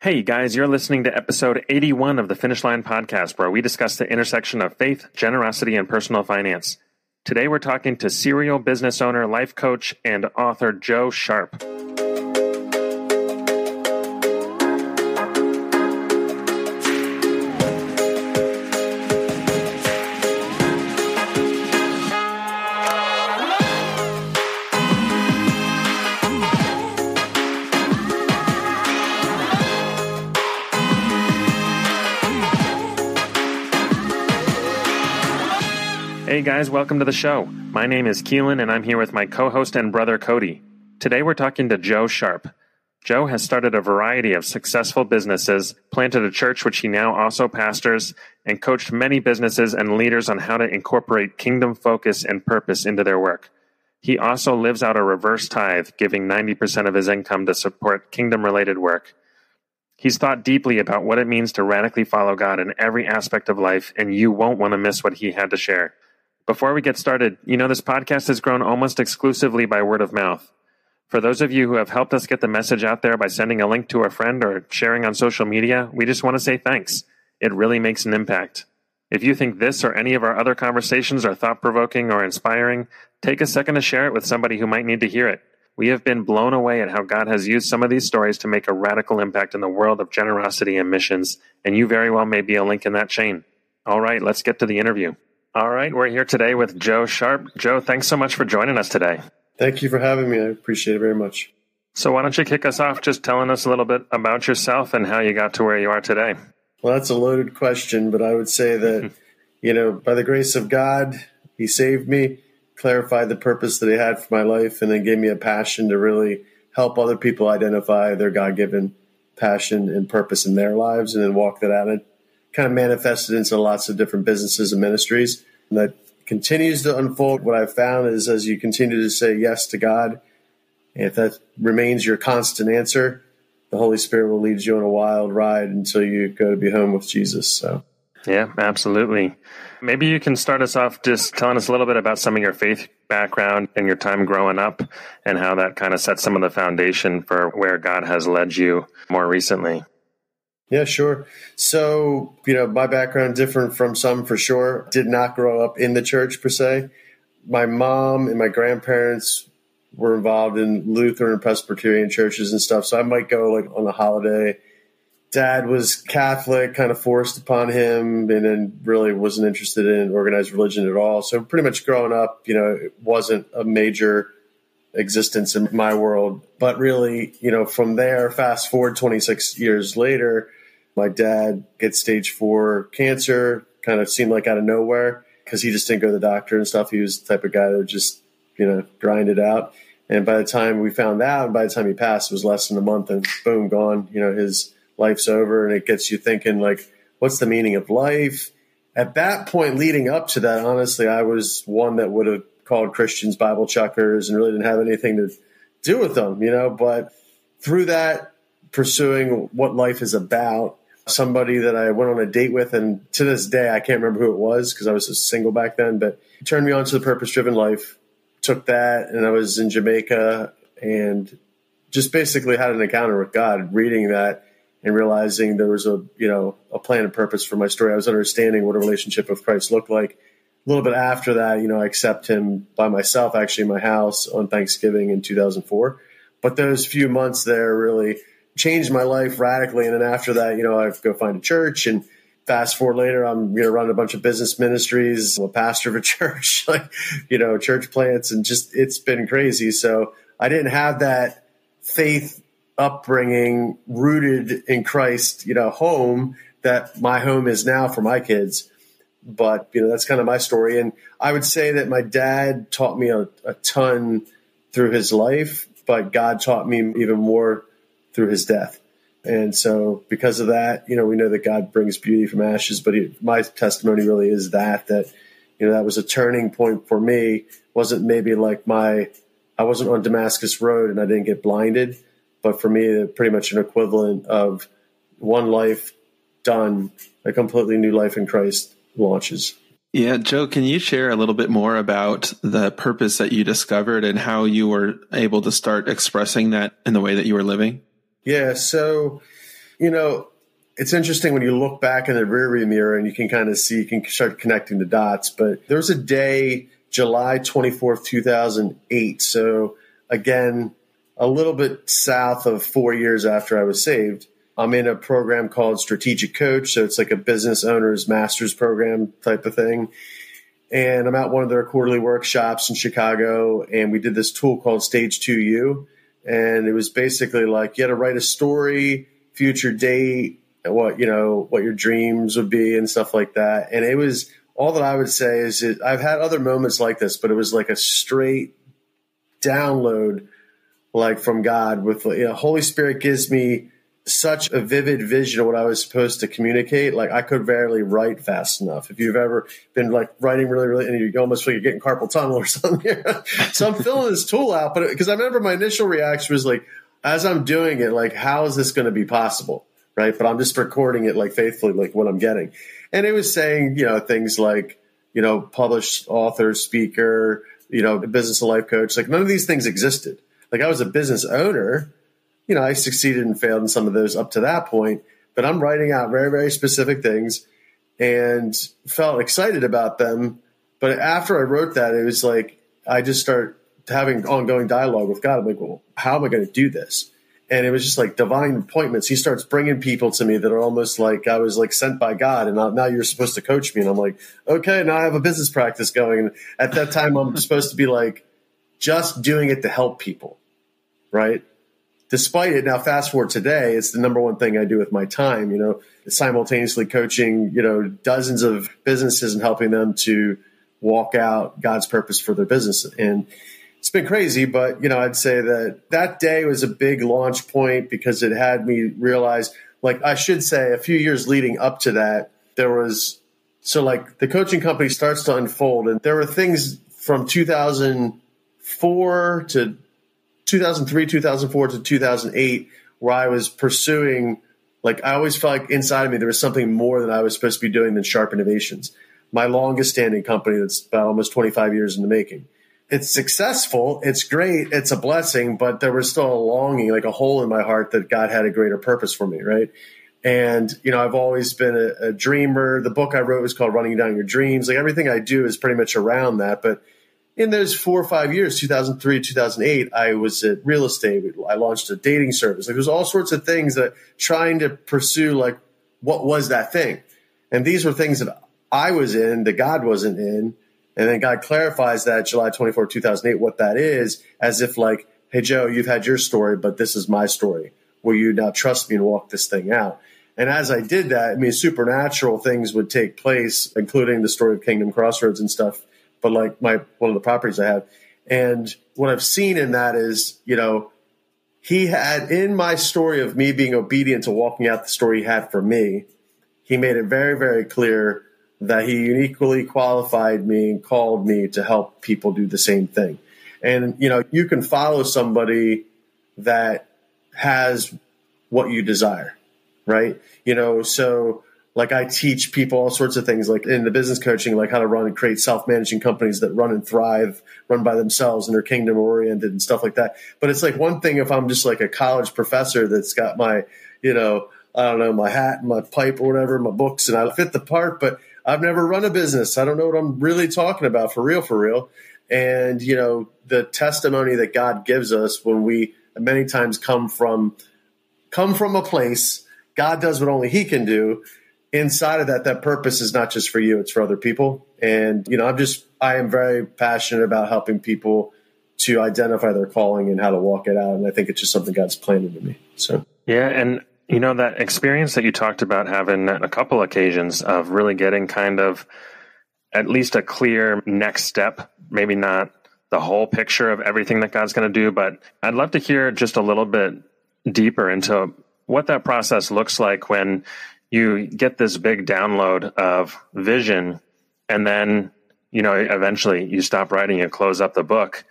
Hey guys, you're listening to episode 81 of the Finish Line Podcast, where we discuss the intersection of faith, generosity, and personal finance. Today we're talking to serial business owner, life coach, and author Joe Sharp. Hey guys, welcome to the show. My name is Keelan, and I'm here with my co-host and brother, Cody. Today we're talking to Joe Sharp. Joe has started a variety of successful businesses, planted a church which he now also pastors, and coached many businesses and leaders on how to incorporate kingdom focus and purpose into their work. He also lives out a reverse tithe, giving 90% of his income to support kingdom-related work. He's thought deeply about what it means to radically follow God in every aspect of life, and you won't want to miss what he had to share. Before we get started, you know this podcast has grown almost exclusively by word of mouth. For those of you who have helped us get the message out there by sending a link to a friend or sharing on social media, we just want to say thanks. It really makes an impact. If you think this or any of our other conversations are thought-provoking or inspiring, take a second to share it with somebody who might need to hear it. We have been blown away at how God has used some of these stories to make a radical impact in the world of generosity and missions, and you very well may be a link in that chain. All right, let's get to the interview. All right, we're here today with Joe Sharp. Joe, thanks so much for joining us today. Thank you for having me. I appreciate it very much. So why don't you kick us off just telling us a little bit about yourself and how you got to where you are today? Well, that's a loaded question, but I would say that, by the grace of God, he saved me, clarified the purpose that he had for my life, and then gave me a passion to really help other people identify their God-given passion and purpose in their lives and then walk that out. Kind of manifested into lots of different businesses and ministries. And that continues to unfold. What I've found is as you continue to say yes to God, if that remains your constant answer, the Holy Spirit will lead you on a wild ride until you go to be home with Jesus. So, yeah, absolutely. Maybe you can start us off just telling us a little bit about some of your faith background and your time growing up and how that kind of sets some of the foundation for where God has led you more recently. Yeah, sure. So, my background different from some for sure. Did not grow up in the church per se. My mom and my grandparents were involved in Lutheran and Presbyterian churches and stuff. So I might go on a holiday. Dad was Catholic, kind of forced upon him, and then really wasn't interested in organized religion at all. So pretty much growing up, it wasn't a major existence in my world. But really, from there, fast forward 26 years later, my dad gets stage 4 cancer, kind of seemed like out of nowhere because he just didn't go to the doctor and stuff. He was the type of guy that would just, grind it out. And by the time we found out, and by the time he passed, it was less than a month and boom, gone. His life's over. And it gets you thinking what's the meaning of life? At that point, leading up to that, honestly, I was one that would have called Christians Bible chuckers and really didn't have anything to do with them, but through that, pursuing what life is about, somebody that I went on a date with, and to this day, I can't remember who it was because I was single back then, but it turned me on to the Purpose Driven Life, took that, and I was in Jamaica and just basically had an encounter with God, reading that and realizing there was a plan and purpose for my story. I was understanding what a relationship with Christ looked like. A little bit after that, I accept him by myself, actually in my house on Thanksgiving in 2004. But those few months there really changed my life radically. And then after that, I go find a church, and fast forward later, I'm running a bunch of business ministries, I'm a pastor of a church, church plants, and just, it's been crazy. So I didn't have that faith upbringing rooted in Christ, home that my home is now for my kids. But, that's kind of my story. And I would say that my dad taught me a ton through his life, but God taught me even more through his death. And so because of that, we know that God brings beauty from ashes, but my testimony really is that that was a turning point for me. It wasn't maybe I wasn't on Damascus Road and I didn't get blinded, but for me, pretty much an equivalent of one life done, a completely new life in Christ launches. Yeah. Joe, can you share a little bit more about the purpose that you discovered and how you were able to start expressing that in the way that you were living? Yeah. So You know, it's interesting when you look back in the rearview mirror and you can kind of see, you can start connecting the dots. But there was a day, July 24th, 2008. So again, a little bit south of 4 years after I was saved, I'm in a program called Strategic Coach. So it's like a business owner's master's program type of thing. And I'm at one of their quarterly workshops in Chicago. And we did this tool called Stage 2U. And it was basically like you had to write a story, future date, what your dreams would be and stuff like that. And it was all that I would say is I've had other moments like this, but it was like a straight download like from God with Holy Spirit gives me such a vivid vision of what I was supposed to communicate. Like I could barely write fast enough. If you've ever been like writing really, really, and you almost feel you're getting carpal tunnel or something. So I'm filling this tool out, but because I remember my initial reaction was like, as I'm doing it, like, how is this going to be possible? Right. But I'm just recording it like faithfully, like what I'm getting. And it was saying, things like, published author, speaker, business and life coach, like none of these things existed. Like I was a business owner, I succeeded and failed in some of those up to that point, but I'm writing out very, very specific things and felt excited about them. But after I wrote that, it was like, I just start having ongoing dialogue with God. I'm like, well, how am I going to do this? And it was just like divine appointments. He starts bringing people to me that are almost like I was like sent by God. And now you're supposed to coach me. And I'm like, okay, now I have a business practice going. And at that time, I'm supposed to be like just doing it to help people. Right. Despite it, now fast forward today, it's the number one thing I do with my time, simultaneously coaching, dozens of businesses and helping them to walk out God's purpose for their business. And it's been crazy, but, I'd say that day was a big launch point because it had me realize, like I should say a few years leading up to that, the coaching company starts to unfold. And there were things from 2004 to 2003, 2004 to 2008, where I was pursuing, like I always felt like inside of me, there was something more that I was supposed to be doing than Sharp Innovations, my longest standing company that's about almost 25 years in the making. It's successful. It's great. It's a blessing, but there was still a longing, like a hole in my heart that God had a greater purpose for me. Right. And, I've always been a dreamer. The book I wrote was called Running Down Your Dreams. Like everything I do is pretty much around that. But in those 4 or 5 years, 2003, 2008, I was at real estate. I launched a dating service. Like, there's all sorts of things that trying to pursue, like, what was that thing? And these were things that I was in that God wasn't in. And then God clarifies that July 24, 2008, what that is, as if like, hey, Joe, you've had your story, but this is my story. Will you now trust me and walk this thing out? And as I did that, supernatural things would take place, including the story of Kingdom Crossroads and stuff. But like one of the properties I have. And what I've seen in that is, he had in my story of me being obedient to walking out the story he had for me, he made it very, very clear that he uniquely qualified me and called me to help people do the same thing. And, you can follow somebody that has what you desire, right? Like I teach people all sorts of things, like in the business coaching, like how to run and create self-managing companies that run and thrive, run by themselves and are kingdom oriented and stuff like that. But it's like one thing if I'm just like a college professor that's got my, my hat and my pipe or whatever, my books, and I fit the part, but I've never run a business. I don't know what I'm really talking about for real. And, the testimony that God gives us when we many times come from a place, God does what only he can do. Inside of that purpose is not just for you, it's for other people. And, I am very passionate about helping people to identify their calling and how to walk it out. And I think it's just something God's planted in me. So, yeah. And, that experience that you talked about having a couple occasions of really getting kind of at least a clear next step, maybe not the whole picture of everything that God's going to do, but I'd love to hear just a little bit deeper into what that process looks like when you get this big download of vision and then, eventually you stop writing, you close up the book.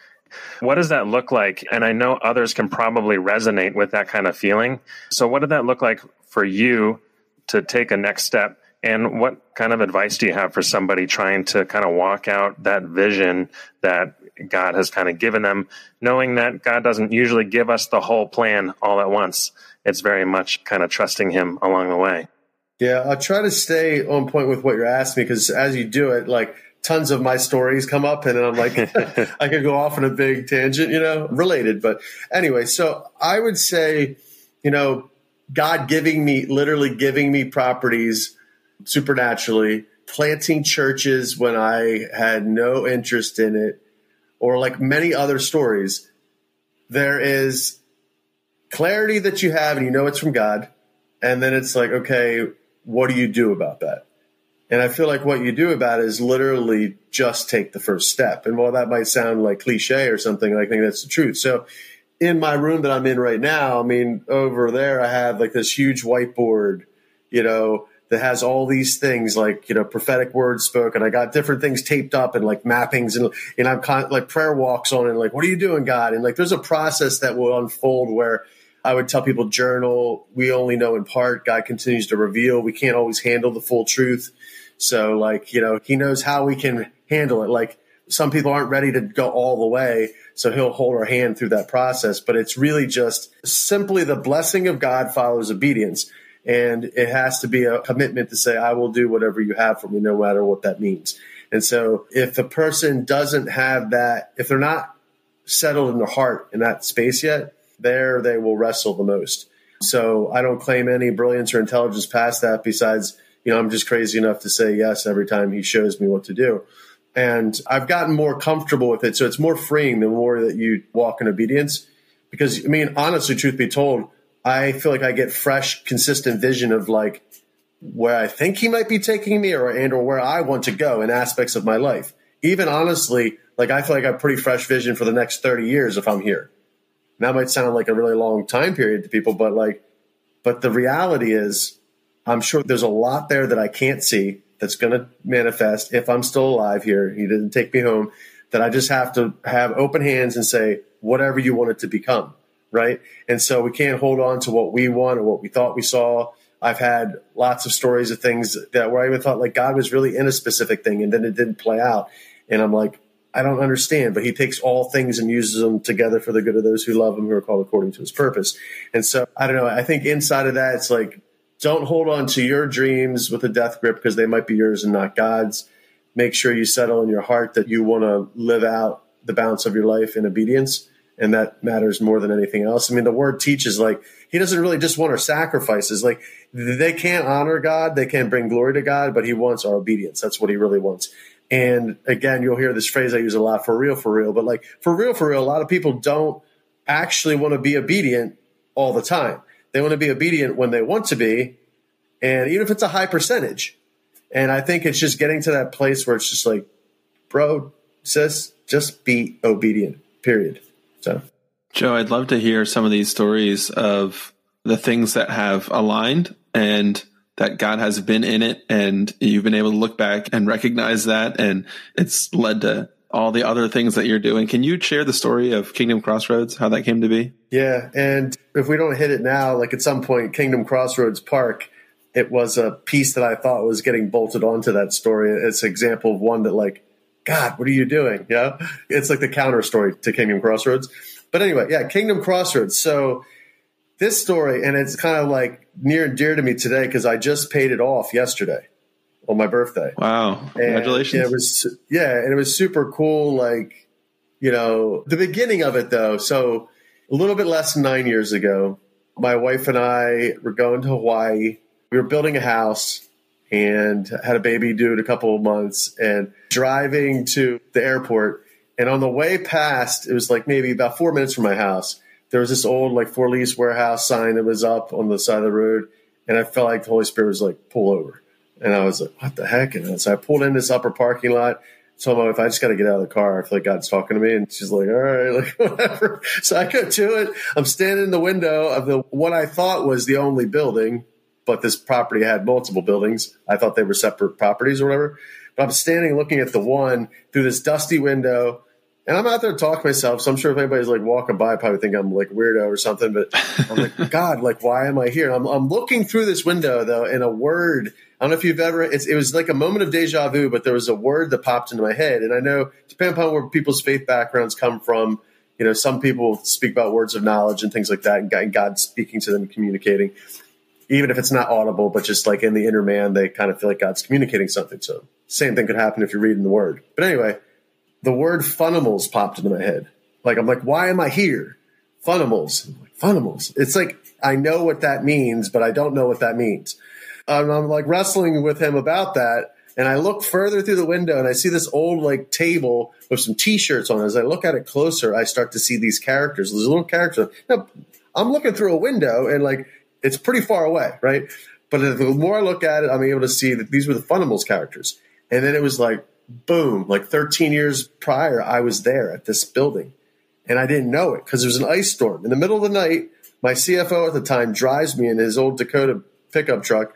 What does that look like? And I know others can probably resonate with that kind of feeling. So what did that look like for you to take a next step? And what kind of advice do you have for somebody trying to kind of walk out that vision that God has kind of given them, knowing that God doesn't usually give us the whole plan all at once. It's very much kind of trusting him along the way. Yeah, I'll try to stay on point with what you're asking me, because as you do it, like tons of my stories come up and I'm like, I could go off on a big tangent, related. But anyway, so I would say, God literally giving me properties supernaturally, planting churches when I had no interest in it, or like many other stories, there is clarity that you have and it's from God. And then it's like, okay, what do you do about that? And I feel like what you do about it is literally just take the first step. And while that might sound like cliche or something, I think that's the truth. So in my room that I'm in right now, over there, I have like this huge whiteboard, that has all these things like, prophetic words spoken. I got different things taped up and like mappings and I'm like prayer walks on and like, what are you doing, God? And like, there's a process that will unfold where I would tell people journal. We only know in part. God continues to reveal. We can't always handle the full truth. So like, he knows how we can handle it. Like some people aren't ready to go all the way. So he'll hold our hand through that process, but it's really just simply the blessing of God follows obedience. And it has to be a commitment to say, I will do whatever you have for me, no matter what that means. And so if the person doesn't have that, if they're not settled in their heart in that space yet, there they will wrestle the most. So I don't claim any brilliance or intelligence past that besides, I'm just crazy enough to say yes every time he shows me what to do. And I've gotten more comfortable with it. So it's more freeing the more that you walk in obedience. Because, honestly, truth be told, I feel like I get fresh, consistent vision of like where I think he might be taking me or where I want to go in aspects of my life. Even honestly, like I feel like I have pretty fresh vision for the next 30 years if I'm here. And that might sound like a really long time period to people, but the reality is I'm sure there's a lot there that I can't see that's going to manifest if I'm still alive here. He didn't take me home, that I just have to have open hands and say, whatever you want it to become. Right. And so we can't hold on to what we want or what we thought we saw. I've had lots of stories of things that where I even thought like God was really in a specific thing and then it didn't play out. And I'm like, I don't understand, but he takes all things and uses them together for the good of those who love him, who are called according to his purpose. And so I don't know. I think inside of that, it's like, don't hold on to your dreams with a death grip because they might be yours and not God's. Make sure you settle in your heart that you want to live out the balance of your life in obedience. And that matters more than anything else. The word teaches like he doesn't really just want our sacrifices. Like they can't honor God. They can't bring glory to God, but he wants our obedience. That's what he really wants. And again, you'll hear this phrase I use a lot, for real, but like for real, a lot of people don't actually want to be obedient all the time. They want to be obedient when they want to be. And even if it's a high percentage. And I think it's just getting to that place where it's just like, bro, sis, just be obedient, period. So, Joe, I'd love to hear some of these stories of the things that have aligned and that God has been in it and you've been able to look back and recognize that and it's led to all the other things that you're doing. Can you share the story of Kingdom Crossroads, how that came to be? Yeah, and if we don't hit it now, like at some point, Kingdom Crossroads Park, it was a piece that I thought was getting bolted onto that story. It's an example of one that like, God, what are you doing? Yeah. It's like the counter story to Kingdom Crossroads. But anyway, yeah, Kingdom Crossroads. So this story, and it's kind of like near and dear to me today because I just paid it off yesterday on my birthday. Wow. Congratulations. And it was super cool. Like, the beginning of it though. So a little bit less than 9 years ago, my wife and I were going to Hawaii. We were building a house and had a baby due in a couple of months and driving to the airport. And on the way past, it was like maybe about 4 minutes from my house. There was this old like four lease warehouse sign that was up on the side of the road. And I felt like the Holy Spirit was like, pull over. And I was like, what the heck? And so I pulled in this upper parking lot. Told my wife, I just got to get out of the car. I feel like God's talking to me. And she's like, all right, like whatever. So I go to it. I'm standing in the window of what I thought was the only building, but this property had multiple buildings. I thought they were separate properties or whatever. But I'm standing looking at the one through this dusty window, And I'm out there talking to myself, so I'm sure if anybody's like walking by, I probably think I'm like weirdo or something. But I'm like, God, like, why am I here? I'm looking through this window though, and a word. I don't know if you've ever. It was like a moment of deja vu, but there was a word that popped into my head, and I know depending upon where people's faith backgrounds come from, you know, some people speak about words of knowledge and things like that, and God speaking to them, and communicating, even if it's not audible, but just like in the inner man, they kind of feel like God's communicating something to them. Same thing could happen if you're reading the word, but anyway. The word Funimals popped into my head. Like, I'm like, why am I here? Funimals. I'm like, Funimals. It's like, I know what that means, but I don't know what that means. I'm like wrestling with him about that. And I look further through the window and I see this old like table with some T-shirts on it. As I look at it closer, I start to see these characters. There's a little character. Now, I'm looking through a window and like, it's pretty far away, right? But the more I look at it, I'm able to see that these were the Funimals characters. And then it was like, boom, like 13 years prior, I was there at this building and I didn't know it because there was an ice storm. In the middle of the night, my CFO at the time drives me in his old Dakota pickup truck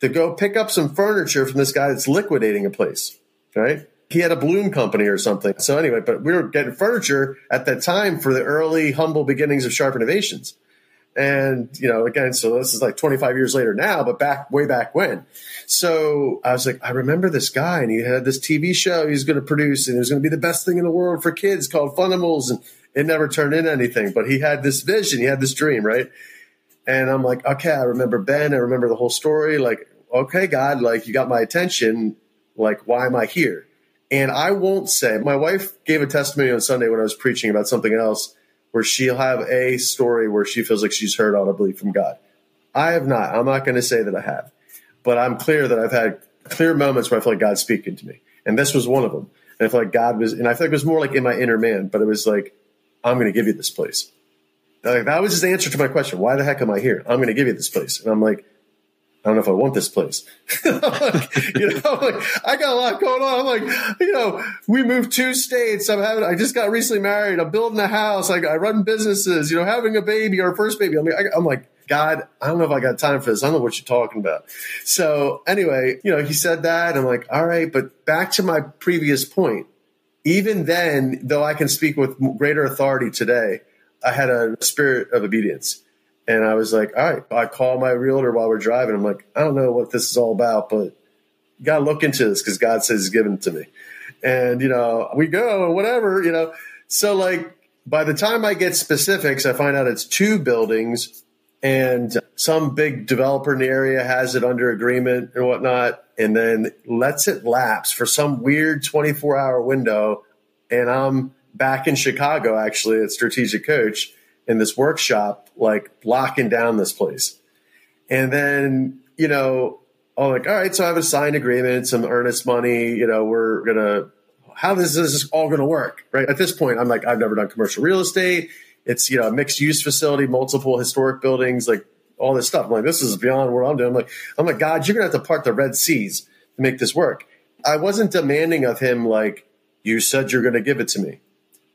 to go pick up some furniture from this guy that's liquidating a place, right? He had a balloon company or something. So anyway, but we were getting furniture at that time for the early humble beginnings of Sharp Innovations. And, you know, again, so this is like 25 years later now, but way back when. So I was like, I remember this guy and he had this TV show he's going to produce and it was going to be the best thing in the world for kids called Funimals. And it never turned into anything, but he had this vision. He had this dream, right? And I'm like, okay, I remember Ben. I remember the whole story. Like, okay, God, like you got my attention. Like, why am I here? And I won't say, my wife gave a testimony on Sunday when I was preaching about something else, where she'll have a story where she feels like she's heard audibly from God. I have not. I'm not going to say that I have. But I'm clear that I've had clear moments where I feel like God's speaking to me. And this was one of them. And I feel like God was, and I feel like it was more like in my inner man, but it was like, I'm going to give you this place. Like, that was his answer to my question. Why the heck am I here? I'm going to give you this place. And I'm like, I don't know if I want this place. I got a lot going on. I'm like, you know, we moved 2 states. I just got recently married. I'm building a house. I run businesses, you know, having a baby, our first baby. I'm like, God, I don't know if I got time for this. I don't know what you're talking about. So anyway, you know, he said that. I'm like, all right, but back to my previous point. Even then, though I can speak with greater authority today, I had a spirit of obedience. And I was like, all right, I call my realtor while we're driving. I'm like, I don't know what this is all about, but you got to look into this because God says he's given it to me. And, you know, we go and whatever, you know. So, like, by the time I get specifics, I find out it's 2 buildings and some big developer in the area has it under agreement and whatnot and then lets it lapse for some weird 24-hour window. And I'm back in Chicago, actually, at Strategic Coach, in this workshop, like locking down this place. And then, you know, I'm like, all right, so I have a signed agreement, some earnest money, you know, we're going to, how is this all going to work? Right. At this point, I'm like, I've never done commercial real estate. It's, you know, a mixed use facility, multiple historic buildings, like all this stuff. I'm like, this is beyond what I'm doing. I'm like, God, you're going to have to part the Red Seas to make this work. I wasn't demanding of him, like, you said you're going to give it to me.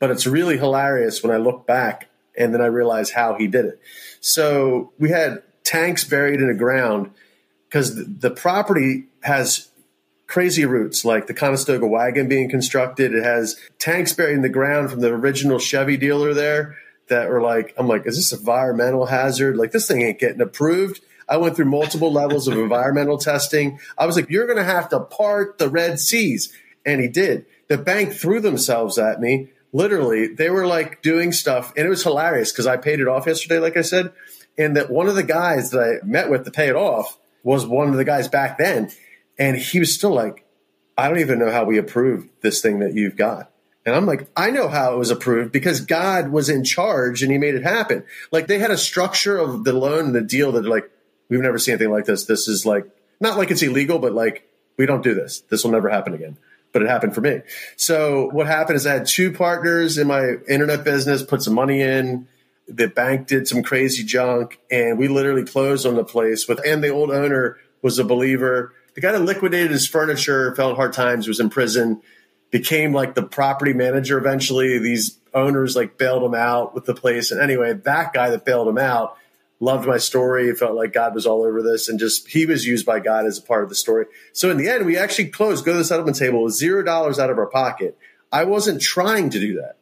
But it's really hilarious when I look back and then I realized how he did it. So we had tanks buried in the ground because the property has crazy roots, like the Conestoga wagon being constructed. It has tanks buried in the ground from the original Chevy dealer there that were like, I'm like, is this environmental hazard? Like, this thing ain't getting approved. I went through multiple levels of environmental testing. I was like, you're going to have to part the Red Seas. And he did. The bank threw themselves at me. Literally, they were like doing stuff, and it was hilarious because I paid it off yesterday, like I said, and that one of the guys that I met with to pay it off was one of the guys back then, and he was still like, I don't even know how we approved this thing that you've got. And I'm like, I know how it was approved because God was in charge, and he made it happen. Like, they had a structure of the loan and the deal that, like, we've never seen anything like this. This is like, not like it's illegal, but like, we don't do this. This will never happen again. But it happened for me. So what happened is I had 2 partners in my internet business, put some money in. The bank did some crazy junk, and we literally closed on the place. And the old owner was a believer. The guy that liquidated his furniture, fell in hard times, was in prison, became like the property manager eventually. These owners like bailed him out with the place. And anyway, that guy that bailed him out loved my story. It felt like God was all over this, and just he was used by God as a part of the story. So in the end, we actually closed, go to the settlement table with $0 out of our pocket I wasn't trying to do that.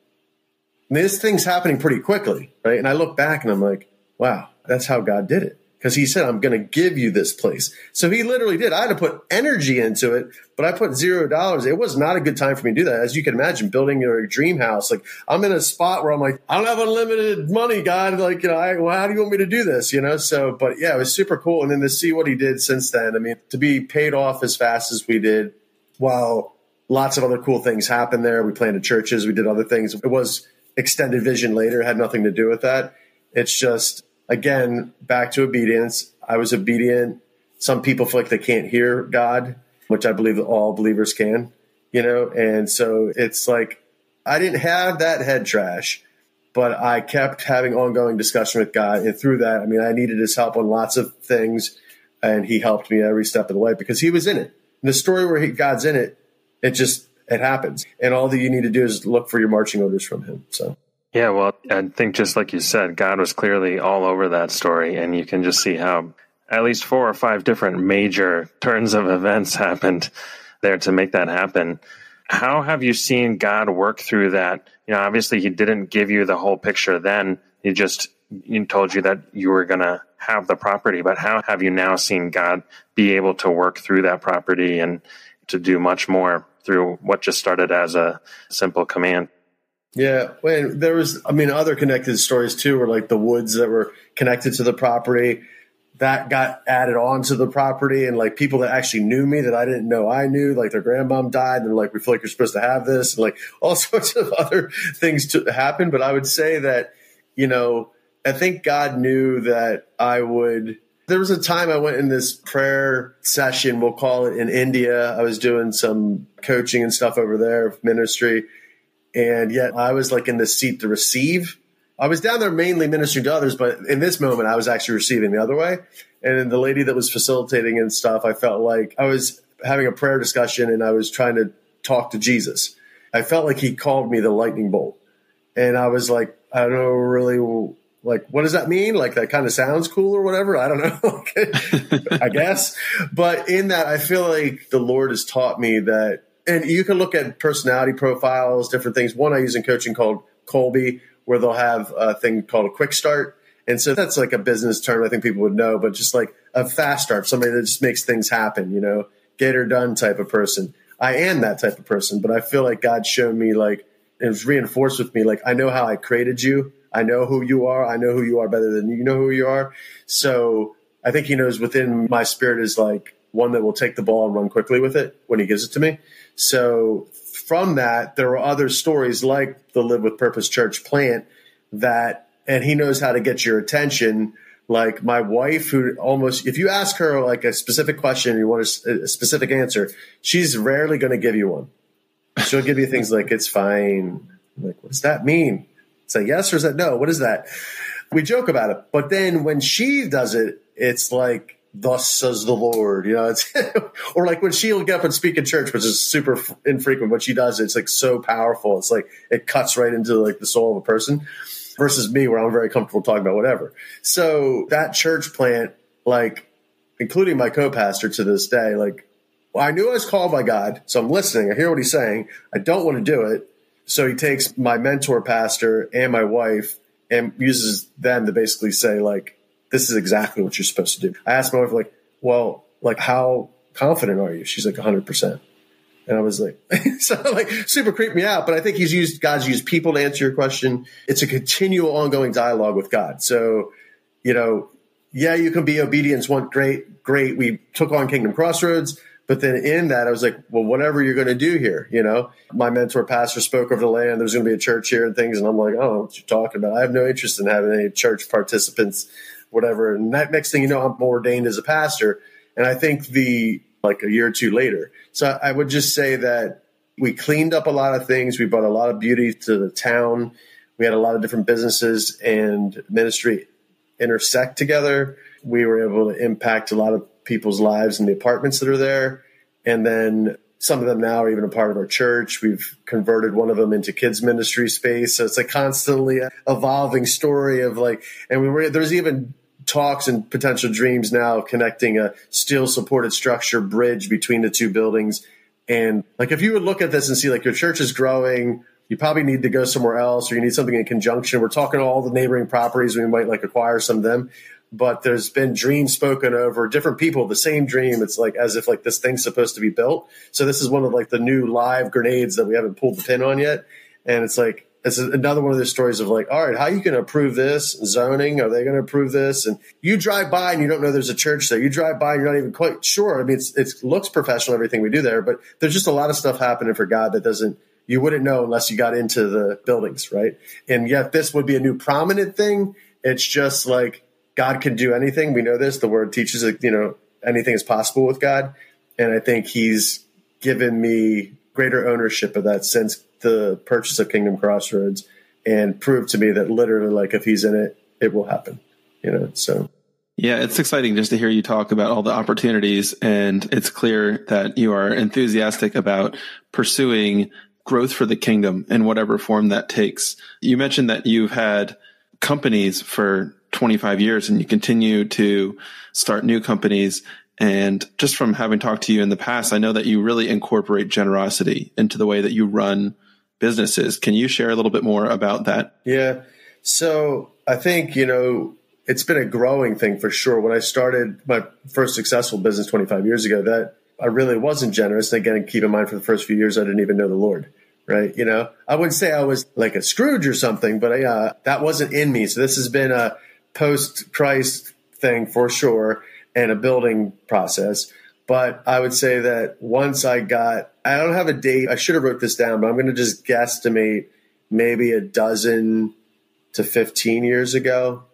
And this thing's happening pretty quickly, right? And I look back and I'm like, wow, that's how God did it. Because he said, I'm going to give you this place. So he literally did. I had to put energy into it, but I put $0. It was not a good time for me to do that. As you can imagine, building your dream house. Like, I'm in a spot where I'm like, I don't have unlimited money, God. Like, you know, well, how do you want me to do this? You know? So, but yeah, it was super cool. And then to see what he did since then, I mean, to be paid off as fast as we did, while lots of other cool things happened there. We planted churches. We did other things. It was extended vision later. It had nothing to do with that. It's just, again, back to obedience. I was obedient. Some people feel like they can't hear God, which I believe that all believers can, you know? And so it's like, I didn't have that head trash, but I kept having ongoing discussion with God. And through that, I mean, I needed his help on lots of things, and he helped me every step of the way because he was in it. And the story where God's in it, it happens. And all that you need to do is look for your marching orders from him, so. Yeah, well, I think just like you said, God was clearly all over that story, and you can just see how at least 4 or 5 different major turns of events happened there to make that happen. How have you seen God work through that? You know, obviously he didn't give you the whole picture then. He just told you that you were going to have the property, but how have you now seen God be able to work through that property and to do much more through what just started as a simple command? Yeah, and there was, I mean, other connected stories too, were like the woods that were connected to the property that got added on to the property, and like people that actually knew me that I didn't know I knew, like their grandmom died, and they're like, we feel like you're supposed to have this, and like all sorts of other things to happen. But I would say that, you know, I think God knew that I would. There was a time I went in this prayer session, we'll call it, in India. I was doing some coaching and stuff over there, ministry. And yet I was like in the seat to receive. I was down there mainly ministering to others, but in this moment I was actually receiving the other way. And the lady that was facilitating and stuff, I felt like I was having a prayer discussion and I was trying to talk to Jesus. I felt like he called me the lightning bolt. And I was like, I don't know really, like, what does that mean? Like, that kind of sounds cool or whatever. I don't know, I guess. But in that, I feel like the Lord has taught me that. And you can look at personality profiles, different things. One I use in coaching called Colby, where they'll have a thing called a quick start. And so that's like a business term I think people would know, but just like a fast start, somebody that just makes things happen, you know, get her done type of person. I am that type of person, but I feel like God showed me, like, it was reinforced with me, like, I know how I created you. I know who you are. I know who you are better than you know who you are. So I think he knows within my spirit is like one that will take the ball and run quickly with it when he gives it to me. So from that, there were other stories like the Live With Purpose Church plant that, and he knows how to get your attention. Like my wife, who almost, if you ask her like a specific question, and you want a specific answer, she's rarely going to give you one. She'll give you things like, it's fine. I'm like, what does that mean? It's like, yes, or is that no? What is that? We joke about it. But then when she does it, it's like, thus says the Lord, you know, it's or like when she'll get up and speak in church, which is super infrequent, but she does, it's like so powerful. It's like, it cuts right into like the soul of a person versus me, where I'm very comfortable talking about whatever. So that church plant, like including my co-pastor to this day, like, well, I knew I was called by God. So I'm listening. I hear what he's saying. I don't want to do it. So he takes my mentor pastor and my wife and uses them to basically say, like, this is exactly what you're supposed to do. I asked my wife, like, well, like, how confident are you? She's like 100%. And I was like, so like super creeped me out. But I think God's used people to answer your question. It's a continual ongoing dialogue with God. So, you know, yeah, you can be obedience. One, great. We took on Kingdom Crossroads. But then in that, I was like, well, whatever you're going to do here, you know, my mentor pastor spoke over the land. There's going to be a church here and things. And I'm like, I don't know what you're talking about. I have no interest in having any church participants, whatever. And that next thing you know, I'm ordained as a pastor. And I think like a year or two later. So I would just say that we cleaned up a lot of things. We brought a lot of beauty to the town. We had a lot of different businesses and ministry intersect together. We were able to impact a lot of people's lives in the apartments that are there. And then some of them now are even a part of our church. We've converted one of them into kids ministry space. So it's a constantly evolving story of like, and there's even talks and potential dreams now connecting a steel supported structure bridge between the two buildings And like, if you would look at this and see like your church is growing, you probably need to go somewhere else, or you need something in conjunction. We're talking all the neighboring properties. We might like acquire some of them, but there's been dreams spoken over different people, the same dream. It's like, as if like this thing's supposed to be built. So this is one of like the new live grenades that we haven't pulled the pin on yet. And it's like, it's another one of those stories of like, all right, how are you going to approve this zoning? Are they going to approve this? And you drive by and you don't know there's a church there. You drive by and you're not even quite sure. I mean, it looks professional, everything we do there, but there's just a lot of stuff happening for God that you wouldn't know unless you got into the buildings, right? And yet this would be a new prominent thing. It's just like God can do anything. We know this. The word teaches that, anything is possible with God. And I think he's given me greater ownership of that since the purchase of Kingdom Crossroads, and proved to me that literally, like, if he's in it, it will happen, so. Yeah, it's exciting just to hear you talk about all the opportunities, and it's clear that you are enthusiastic about pursuing growth for the kingdom in whatever form that takes. You mentioned that you've had companies for 25 years and you continue to start new companies. And just from having talked to you in the past, I know that you really incorporate generosity into the way that you run businesses. Can you share a little bit more about that? Yeah. So I think, it's been a growing thing for sure. When I started my first successful business 25 years ago, that I really wasn't generous. And again, keep in mind, for the first few years, I didn't even know the Lord, right? I wouldn't say I was like a Scrooge or something, but that wasn't in me. So this has been a post-Christ thing for sure, and a building process. But I would say that once I don't have a date, I should have wrote this down, but I'm going to just guesstimate maybe a dozen to 15 years ago,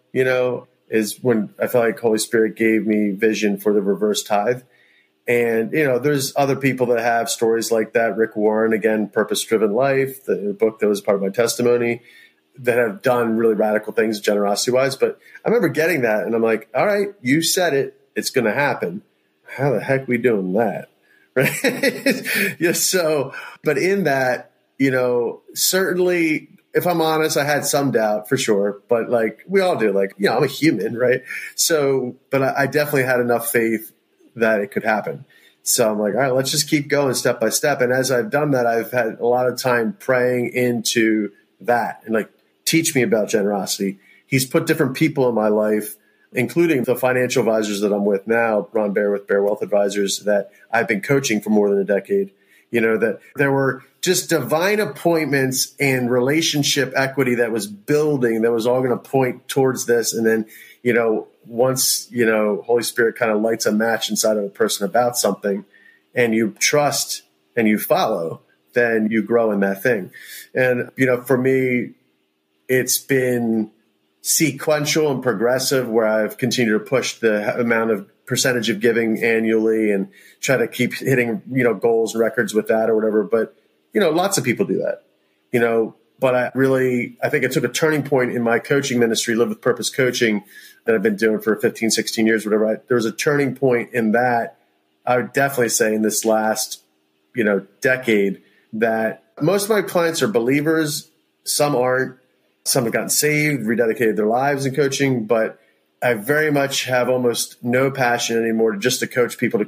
is when I felt like Holy Spirit gave me vision for the reverse tithe. And, there's other people that have stories like that. Rick Warren, again, Purpose Driven Life, the book that was part of my testimony, that have done really radical things generosity wise. But I remember getting that and I'm like, all right, you said it. It's going to happen. How the heck are we doing that? Right? So, but in that, certainly if I'm honest, I had some doubt for sure, but like we all do, like, I'm a human, right? So, but I definitely had enough faith that it could happen. So I'm like, all right, let's just keep going step by step. And as I've done that, I've had a lot of time praying into that and like, teach me about generosity. He's put different people in my life, including the financial advisors that I'm with now, Ron Bear with Bear Wealth Advisors, that I've been coaching for more than a decade, that there were just divine appointments and relationship equity that was building, that was all going to point towards this. And then, once, Holy Spirit kind of lights a match inside of a person about something and you trust and you follow, then you grow in that thing. And, for me, it's been sequential and progressive, where I've continued to push the amount of percentage of giving annually and try to keep hitting, goals and records with that or whatever. But, lots of people do that, but I think it took a turning point in my coaching ministry, Live With Purpose Coaching, that I've been doing for 15, 16 years, whatever. There was a turning point in that. I would definitely say in this last, decade, that most of my clients are believers. Some aren't. Some have gotten saved, rededicated their lives in coaching, but I very much have almost no passion anymore just to coach people.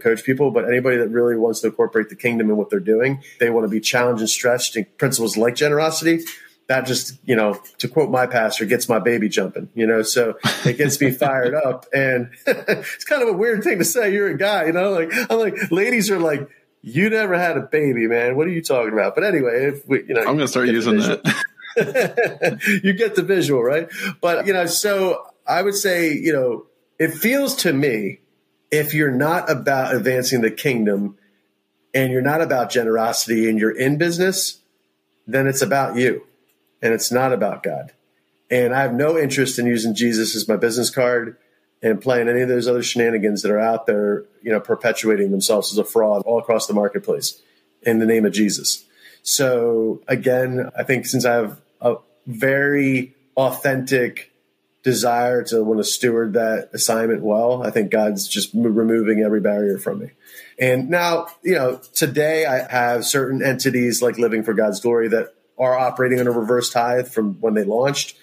But anybody that really wants to incorporate the kingdom in what they're doing, they want to be challenged and stretched in principles like generosity. That just, to quote my pastor, gets my baby jumping, so it gets me fired up. And it's kind of a weird thing to say. You're a guy, I'm like, ladies are like, you never had a baby, man. What are you talking about? But anyway, I'm going to start using that. You get the visual, right? But, so I would say, it feels to me, if you're not about advancing the kingdom and you're not about generosity and you're in business, then it's about you and it's not about God. And I have no interest in using Jesus as my business card and playing any of those other shenanigans that are out there, perpetuating themselves as a fraud all across the marketplace in the name of Jesus. So again, I think since I have a very authentic desire to want to steward that assignment well, I think God's just removing every barrier from me. And now, today I have certain entities like Living for God's Glory that are operating on a reverse tithe from when they launched.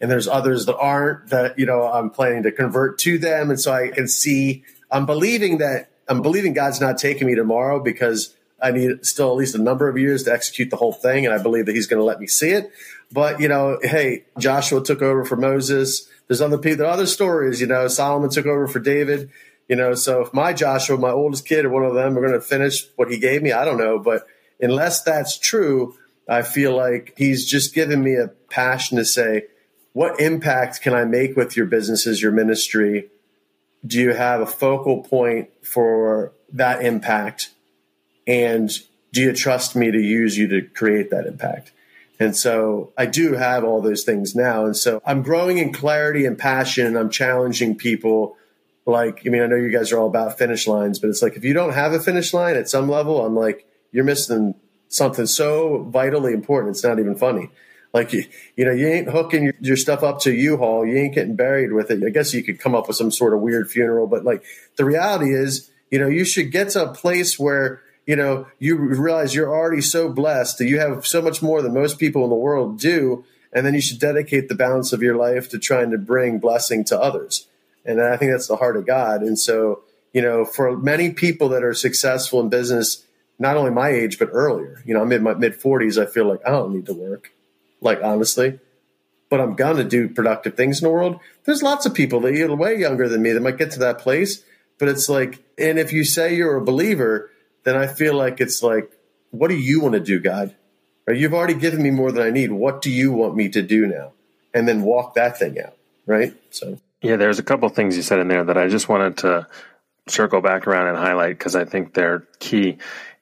And there's others that aren't, that, I'm planning to convert to them. And so I can see, I'm believing God's not taking me tomorrow because I need still at least a number of years to execute the whole thing, and I believe that he's going to let me see it. But, you know, hey, Joshua took over for Moses. There's other people, there are other stories, you know, Solomon took over for David, you know. So if my Joshua, my oldest kid, or one of them are going to finish what he gave me, I don't know. But unless that's true, I feel like he's just given me a passion to say, what impact can I make with your businesses, your ministry? Do you have a focal point for that impact? And do you trust me to use you to create that impact? And so I do have all those things now. And so I'm growing in clarity and passion, and I'm challenging people. Like, I mean, I know you guys are all about finish lines, but it's like, if you don't have a finish line at some level, I'm like, you're missing something so vitally important. It's not even funny. Like, you know, you ain't hooking your stuff up to U-Haul. You ain't getting buried with it. I guess you could come up with some sort of weird funeral, but like the reality is, you know, you should get to a place where, you know, you realize you're already so blessed that you have so much more than most people in the world do. And then you should dedicate the balance of your life to trying to bring blessing to others. And I think that's the heart of God. And so, you know, for many people that are successful in business, not only my age, but earlier, you know, I'm in my mid 40s. I feel like I don't need to work, like, honestly, but I'm going to do productive things in the world. There's lots of people that are way younger than me that might get to that place. But it's like, and if you say you're a believer, then I feel like it's like, what do you want to do, God? Right? You've already given me more than I need. What do you want me to do now? And then walk that thing out, right? So yeah, there's a couple of things you said in there that I just wanted to circle back around and highlight because I think they're key.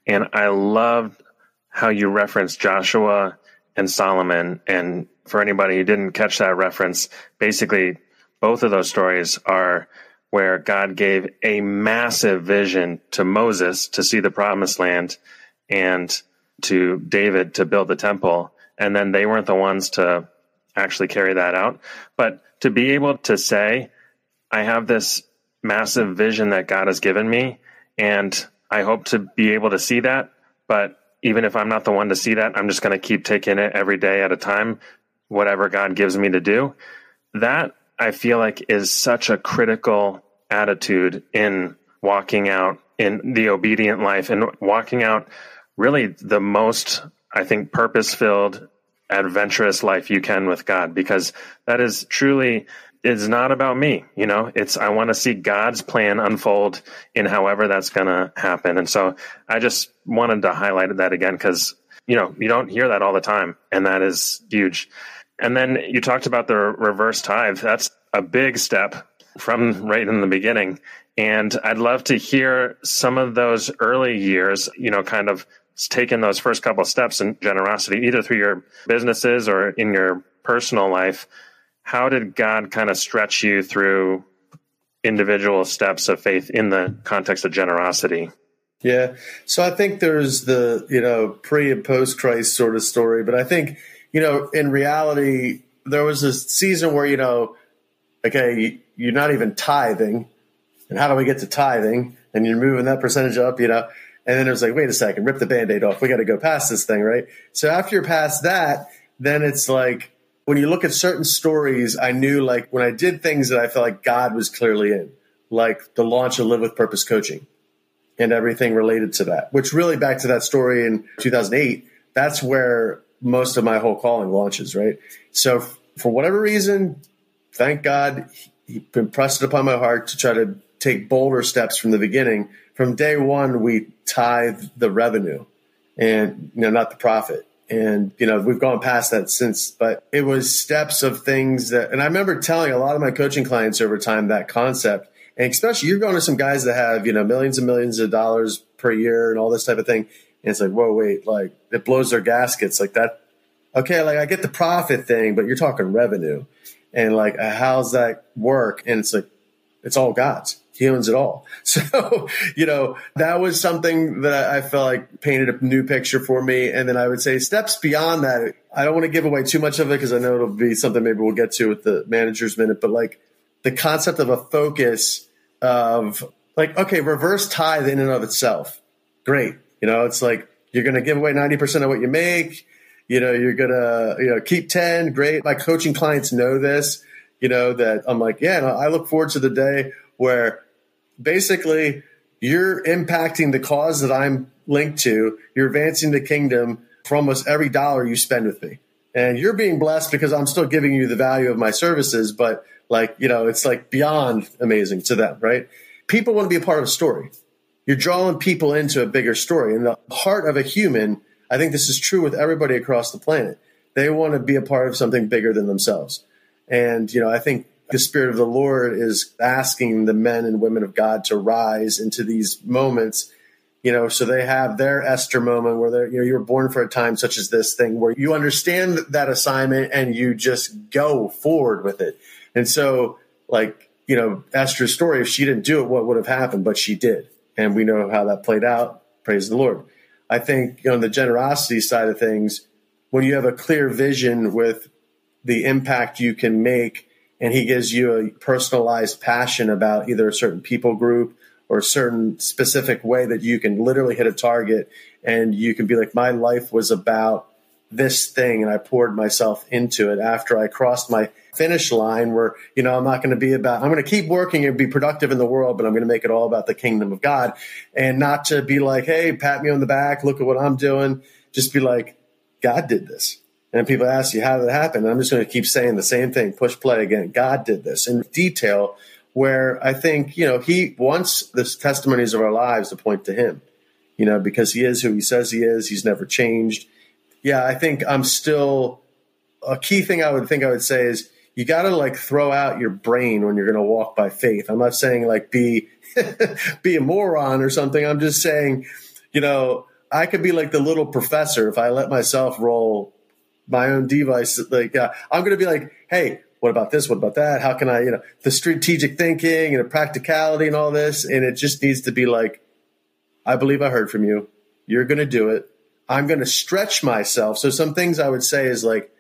And I loved how you referenced Joshua and Solomon. And for anybody who didn't catch that reference, basically both of those stories are where God gave a massive vision to Moses to see the promised land and to David to build the temple. And then they weren't the ones to actually carry that out. But to be able to say, I have this massive vision that God has given me, and I hope to be able to see that. But even if I'm not the one to see that, I'm just going to keep taking it every day at a time, whatever God gives me to do. That, I feel like, is such a critical attitude in walking out in the obedient life and walking out really the most, I think, purpose-filled, adventurous life you can with God, because that is truly, it's not about me, you know, it's, I want to see God's plan unfold in however that's going to happen. And so I just wanted to highlight that again, because, you know, you don't hear that all the time, and that is huge. And then you talked about the reverse tithe. That's a big step from right in the beginning. And I'd love to hear some of those early years, you know, kind of taking those first couple of steps in generosity, either through your businesses or in your personal life. How did God kind of stretch you through individual steps of faith in the context of generosity? Yeah. So I think there's the, you know, pre and post Christ sort of story, but I think, you know, in reality, there was this season where, you know, okay, you're not even tithing. And how do we get to tithing? And you're moving that percentage up, you know. And then it was like, wait a second, rip the Band-Aid off. We got to go past this thing, right? So after you're past that, then it's like, when you look at certain stories, I knew, like, when I did things that I felt like God was clearly in, like the launch of Live With Purpose Coaching and everything related to that, which really back to that story in 2008, that's where most of my whole calling launches, right? So for whatever reason, thank God, he impressed it upon my heart to try to take bolder steps from the beginning. From day one, we tithe the revenue and, you know, not the profit. And, you know, we've gone past that since, but it was steps of things that, and I remember telling a lot of my coaching clients over time that concept, and especially you're going to some guys that have, you know, millions and millions of dollars per year and all this type of thing. And it's like, whoa, wait, like it blows their gaskets like that. Okay, like I get the profit thing, but you're talking revenue. And like, how's that work? And it's like, it's all God's. He owns it all. So, you know, that was something that I felt like painted a new picture for me. And then I would say steps beyond that. I don't want to give away too much of it because I know it'll be something maybe we'll get to with the manager's minute, but like the concept of a focus of like, okay, reverse tithe in and of itself. Great. You know, it's like, you're going to give away 90% of what you make. You know, you're going to, you know, keep 10. Great. My coaching clients know this, you know, that I'm like, yeah, I look forward to the day where basically you're impacting the cause that I'm link to. You're advancing the kingdom for almost every dollar you spend with me. And you're being blessed because I'm still giving you the value of my services, but like, you know, it's like beyond amazing to them, right? People want to be a part of a story. You're drawing people into a bigger story. And the heart of a human, I think this is true with everybody across the planet. They want to be a part of something bigger than themselves. And, you know, I think the Spirit of the Lord is asking the men and women of God to rise into these moments, you know, so they have their Esther moment where they're, you know, you're born for a time such as this thing where you understand that assignment and you just go forward with it. And so, like, you know, Esther's story, if she didn't do it, what would have happened? But she did. And we know how that played out. Praise the Lord. I think on the generosity side of things, when you have a clear vision with the impact you can make, and he gives you a personalized passion about either a certain people group or a certain specific way that you can literally hit a target, and you can be like, my life was about this thing, and I poured myself into it after I crossed my finish line where, you know, I'm not going to be about, I'm going to keep working and be productive in the world, but I'm going to make it all about the kingdom of God, and not to be like, hey, pat me on the back, look at what I'm doing. Just be like, God did this. And people ask you, how did it happen? And I'm just going to keep saying the same thing, push play again. God did this in detail, where I think, you know, he wants the testimonies of our lives to point to him, you know, because he is who he says he is. He's never changed. Yeah, I think I'm still, a key thing I would think I would say is you got to like throw out your brain when you're going to walk by faith. I'm not saying like be a moron or something. I'm just saying, you know, I could be like the little professor if I let myself roll my own device. Like I'm going to be like, hey, what about this? What about that? How can I, you know, the strategic thinking and the practicality and all this. And it just needs to be like, I believe I heard from you. You're going to do it. I'm going to stretch myself. So some things I would say is like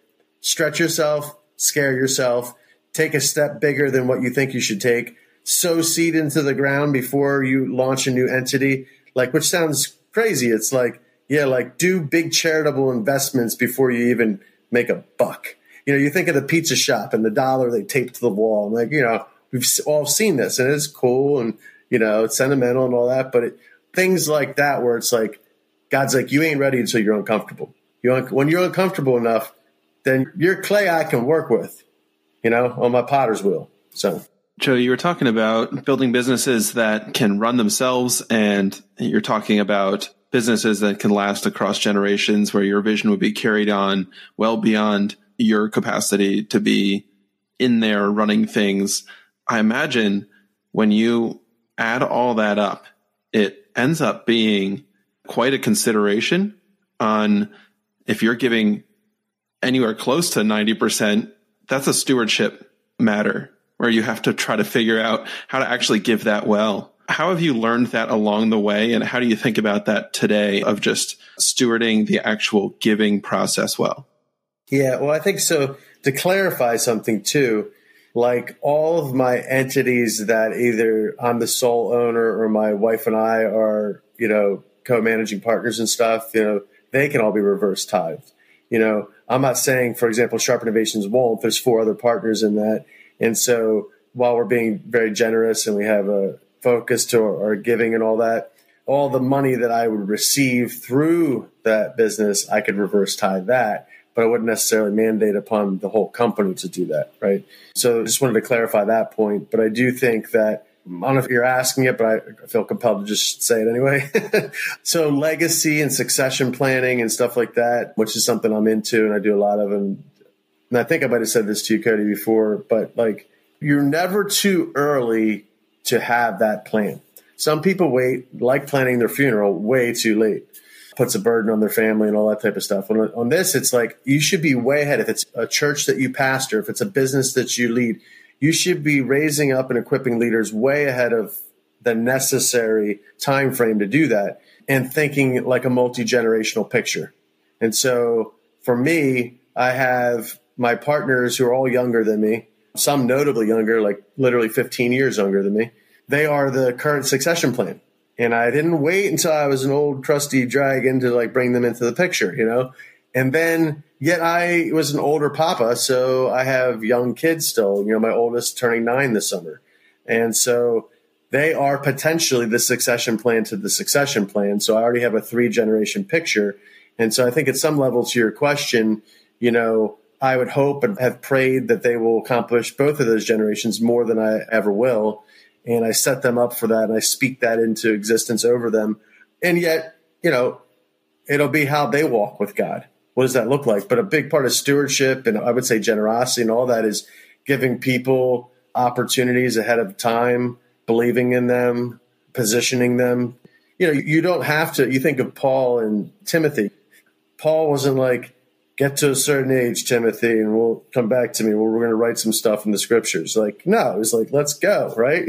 stretch yourself, scare yourself, take a step bigger than what you think you should take, sow seed into the ground before you launch a new entity, like, which sounds crazy. It's like, yeah, like do big charitable investments before you even make a buck. You know, you think of the pizza shop and the dollar they taped to the wall. I'm like, you know, we've all seen this and it's cool and, you know, it's sentimental and all that. But things like that where it's like, God's like, you ain't ready until you're uncomfortable. When you're uncomfortable enough, then you're clay I can work with, you know, on my potter's wheel. So, Joe, you were talking about building businesses that can run themselves, and you're talking about businesses that can last across generations, where your vision would be carried on well beyond your capacity to be in there running things. I imagine when you add all that up, it ends up being quite a consideration on if you're giving anywhere close to 90%, that's a stewardship matter where you have to try to figure out how to actually give that well. How have you learned that along the way? And how do you think about that today of just stewarding the actual giving process well? Yeah, well, I think so. To clarify something too, like all of my entities that either I'm the sole owner or my wife and I are, you know, co-managing partners and stuff, you know, they can all be reverse tithed. You know, I'm not saying, for example, Sharp Innovations won't. There's 4 other partners in that. And so while we're being very generous and we have a focus to our giving and all that, all the money that I would receive through that business, I could reverse tithe that, but I wouldn't necessarily mandate upon the whole company to do that, right? So I just wanted to clarify that point. But I do think that, I don't know if you're asking it, but I feel compelled to just say it anyway. So legacy and succession planning and stuff like that, which is something I'm into and I do a lot of. And I think I might have said this to you, Cody, before, but like you're never too early to have that plan. Some people wait, like planning their funeral, way too late. Puts a burden on their family and all that type of stuff. On this, it's like you should be way ahead. If it's a church that you pastor, if it's a business that you lead, you should be raising up and equipping leaders way ahead of the necessary time frame to do that and thinking like a multi-generational picture. And so for me, I have my partners who are all younger than me, some notably younger, like literally 15 years younger than me. They are the current succession plan. And I didn't wait until I was an old trusty dragon to like bring them into the picture, you know? And then yet I was an older papa, so I have young kids still, you know, my oldest turning 9 this summer. And so they are potentially the succession plan to the succession plan. So I already have a 3-generation picture. And so I think at some level to your question, you know, I would hope and have prayed that they will accomplish both of those generations more than I ever will. And I set them up for that, and I speak that into existence over them. And yet, you know, it'll be how they walk with God. What does that look like? But a big part of stewardship, and I would say generosity and all that, is giving people opportunities ahead of time, believing in them, positioning them. You know, you don't have to, you think of Paul and Timothy. Paul wasn't like, get to a certain age, Timothy, and we'll come back to me. Well, we're going to write some stuff in the scriptures. Like, no, it was like, let's go, right?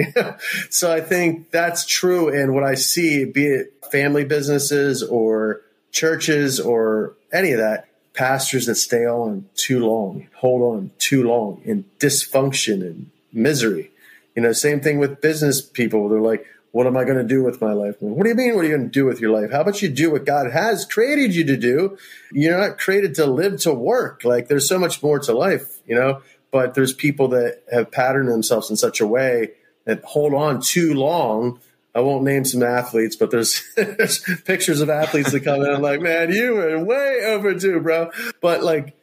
So I think that's true. And what I see, be it family businesses or churches or any of that, pastors that stay on too long, hold on too long, in dysfunction and misery. You know, same thing with business people. They're like, what am I going to do with my life? What do you mean? What are you going to do with your life? How about you do what God has created you to do? You're not created to live to work. Like, there's so much more to life, you know, but there's people that have patterned themselves in such a way that hold on too long. I won't name some athletes, but there's, there's pictures of athletes that come in. I'm like, man, you were way overdue, bro. But like,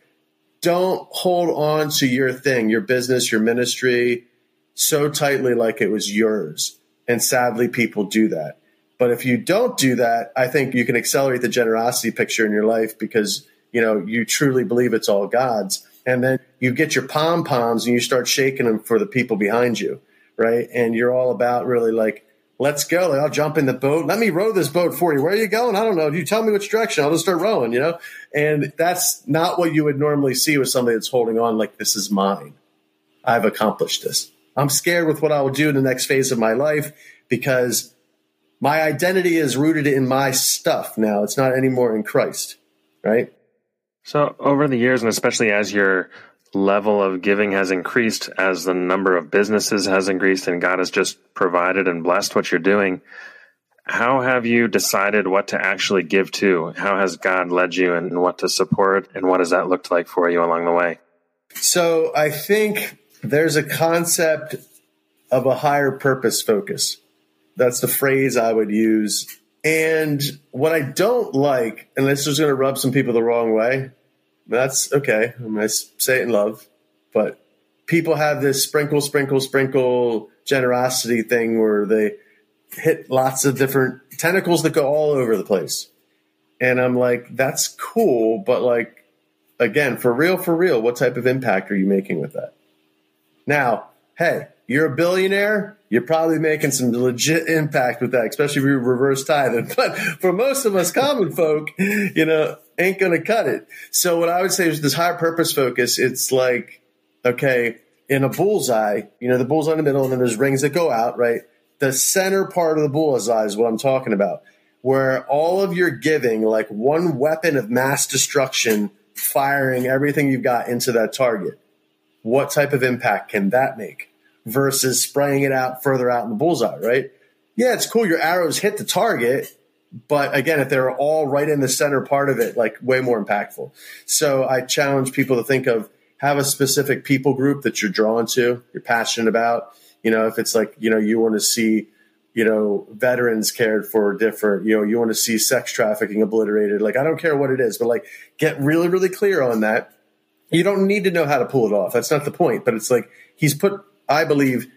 don't hold on to your thing, your business, your ministry so tightly like it was yours. And sadly, people do that. But if you don't do that, I think you can accelerate the generosity picture in your life because, you know, you truly believe it's all God's. And then you get your pom-poms and you start shaking them for the people behind you, right? And you're all about really like, let's go. I'll jump in the boat. Let me row this boat for you. Where are you going? I don't know. You tell me which direction. I'll just start rowing, you know? And that's not what you would normally see with somebody that's holding on like, this is mine. I've accomplished this. I'm scared with what I will do in the next phase of my life because my identity is rooted in my stuff now. It's not anymore in Christ, right? So over the years, and especially as your level of giving has increased, as the number of businesses has increased, and God has just provided and blessed what you're doing, how have you decided what to actually give to? How has God led you and what to support, and what has that looked like for you along the way? So I think there's a concept of a higher purpose focus. That's the phrase I would use. And what I don't like, and this is going to rub some people the wrong way, that's okay. I mean, I say it in love, but people have this sprinkle generosity thing where they hit lots of different tentacles that go all over the place. And I'm like, that's cool. But like, again, for real, what type of impact are you making with that? Now, hey, you're a billionaire. You're probably making some legit impact with that, especially if you reverse tithing. But for most of us common folk, you know, ain't going to cut it. So what I would say is this higher purpose focus, it's like, okay, in a bullseye, you know, the bullseye in the middle, and then there's rings that go out, right? The center part of the bullseye is what I'm talking about, where all of your giving, like one weapon of mass destruction, firing everything you've got into that target. What type of impact can that make versus spraying it out further out in the bullseye, right? Yeah, it's cool. Your arrows hit the target. But again, if they're all right in the center part of it, like way more impactful. So I challenge people to think of, have a specific people group that you're drawn to, you're passionate about. You know, if it's like, you know, you want to see, you know, veterans cared for different, you know, you want to see sex trafficking obliterated. Like, I don't care what it is, but like get really, really clear on that. You don't need to know how to pull it off. That's not the point. But it's like he's put, I believe,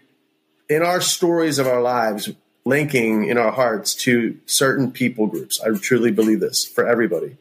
in our stories of our lives, linking in our hearts to certain people groups. I truly believe this for everybody.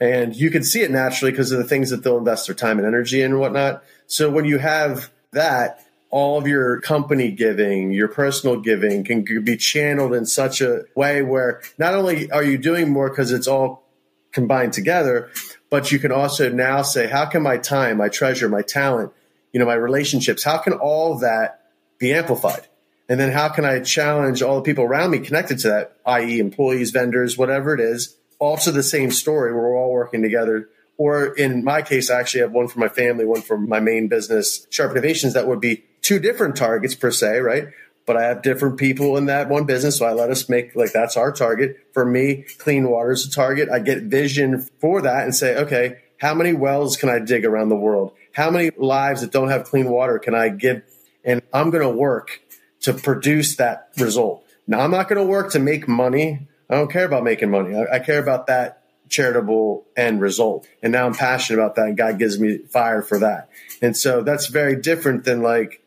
And you can see it naturally because of the things that they'll invest their time and energy in and whatnot. So when you have that, all of your company giving, your personal giving can be channeled in such a way where not only are you doing more because it's all combined together, but you can also now say, how can my time, my treasure, my talent, you know, my relationships, how can all that be amplified? And then how can I challenge all the people around me connected to that, i.e. employees, vendors, whatever it is, all to the same story where we're all working together. Or in my case, I actually have one for my family, one for my main business, Sharp Innovations. That would be 2 different targets per se, right? But I have different people in that one business. So I let us make, like, that's our target. For me, clean water is a target. I get vision for that and say, okay, how many wells can I dig around the world? How many lives that don't have clean water can I give? And I'm going to work to produce that result. Now, I'm not going to work to make money. I don't care about making money. I care about that charitable end result. And now I'm passionate about that, and God gives me fire for that. And so that's very different than like,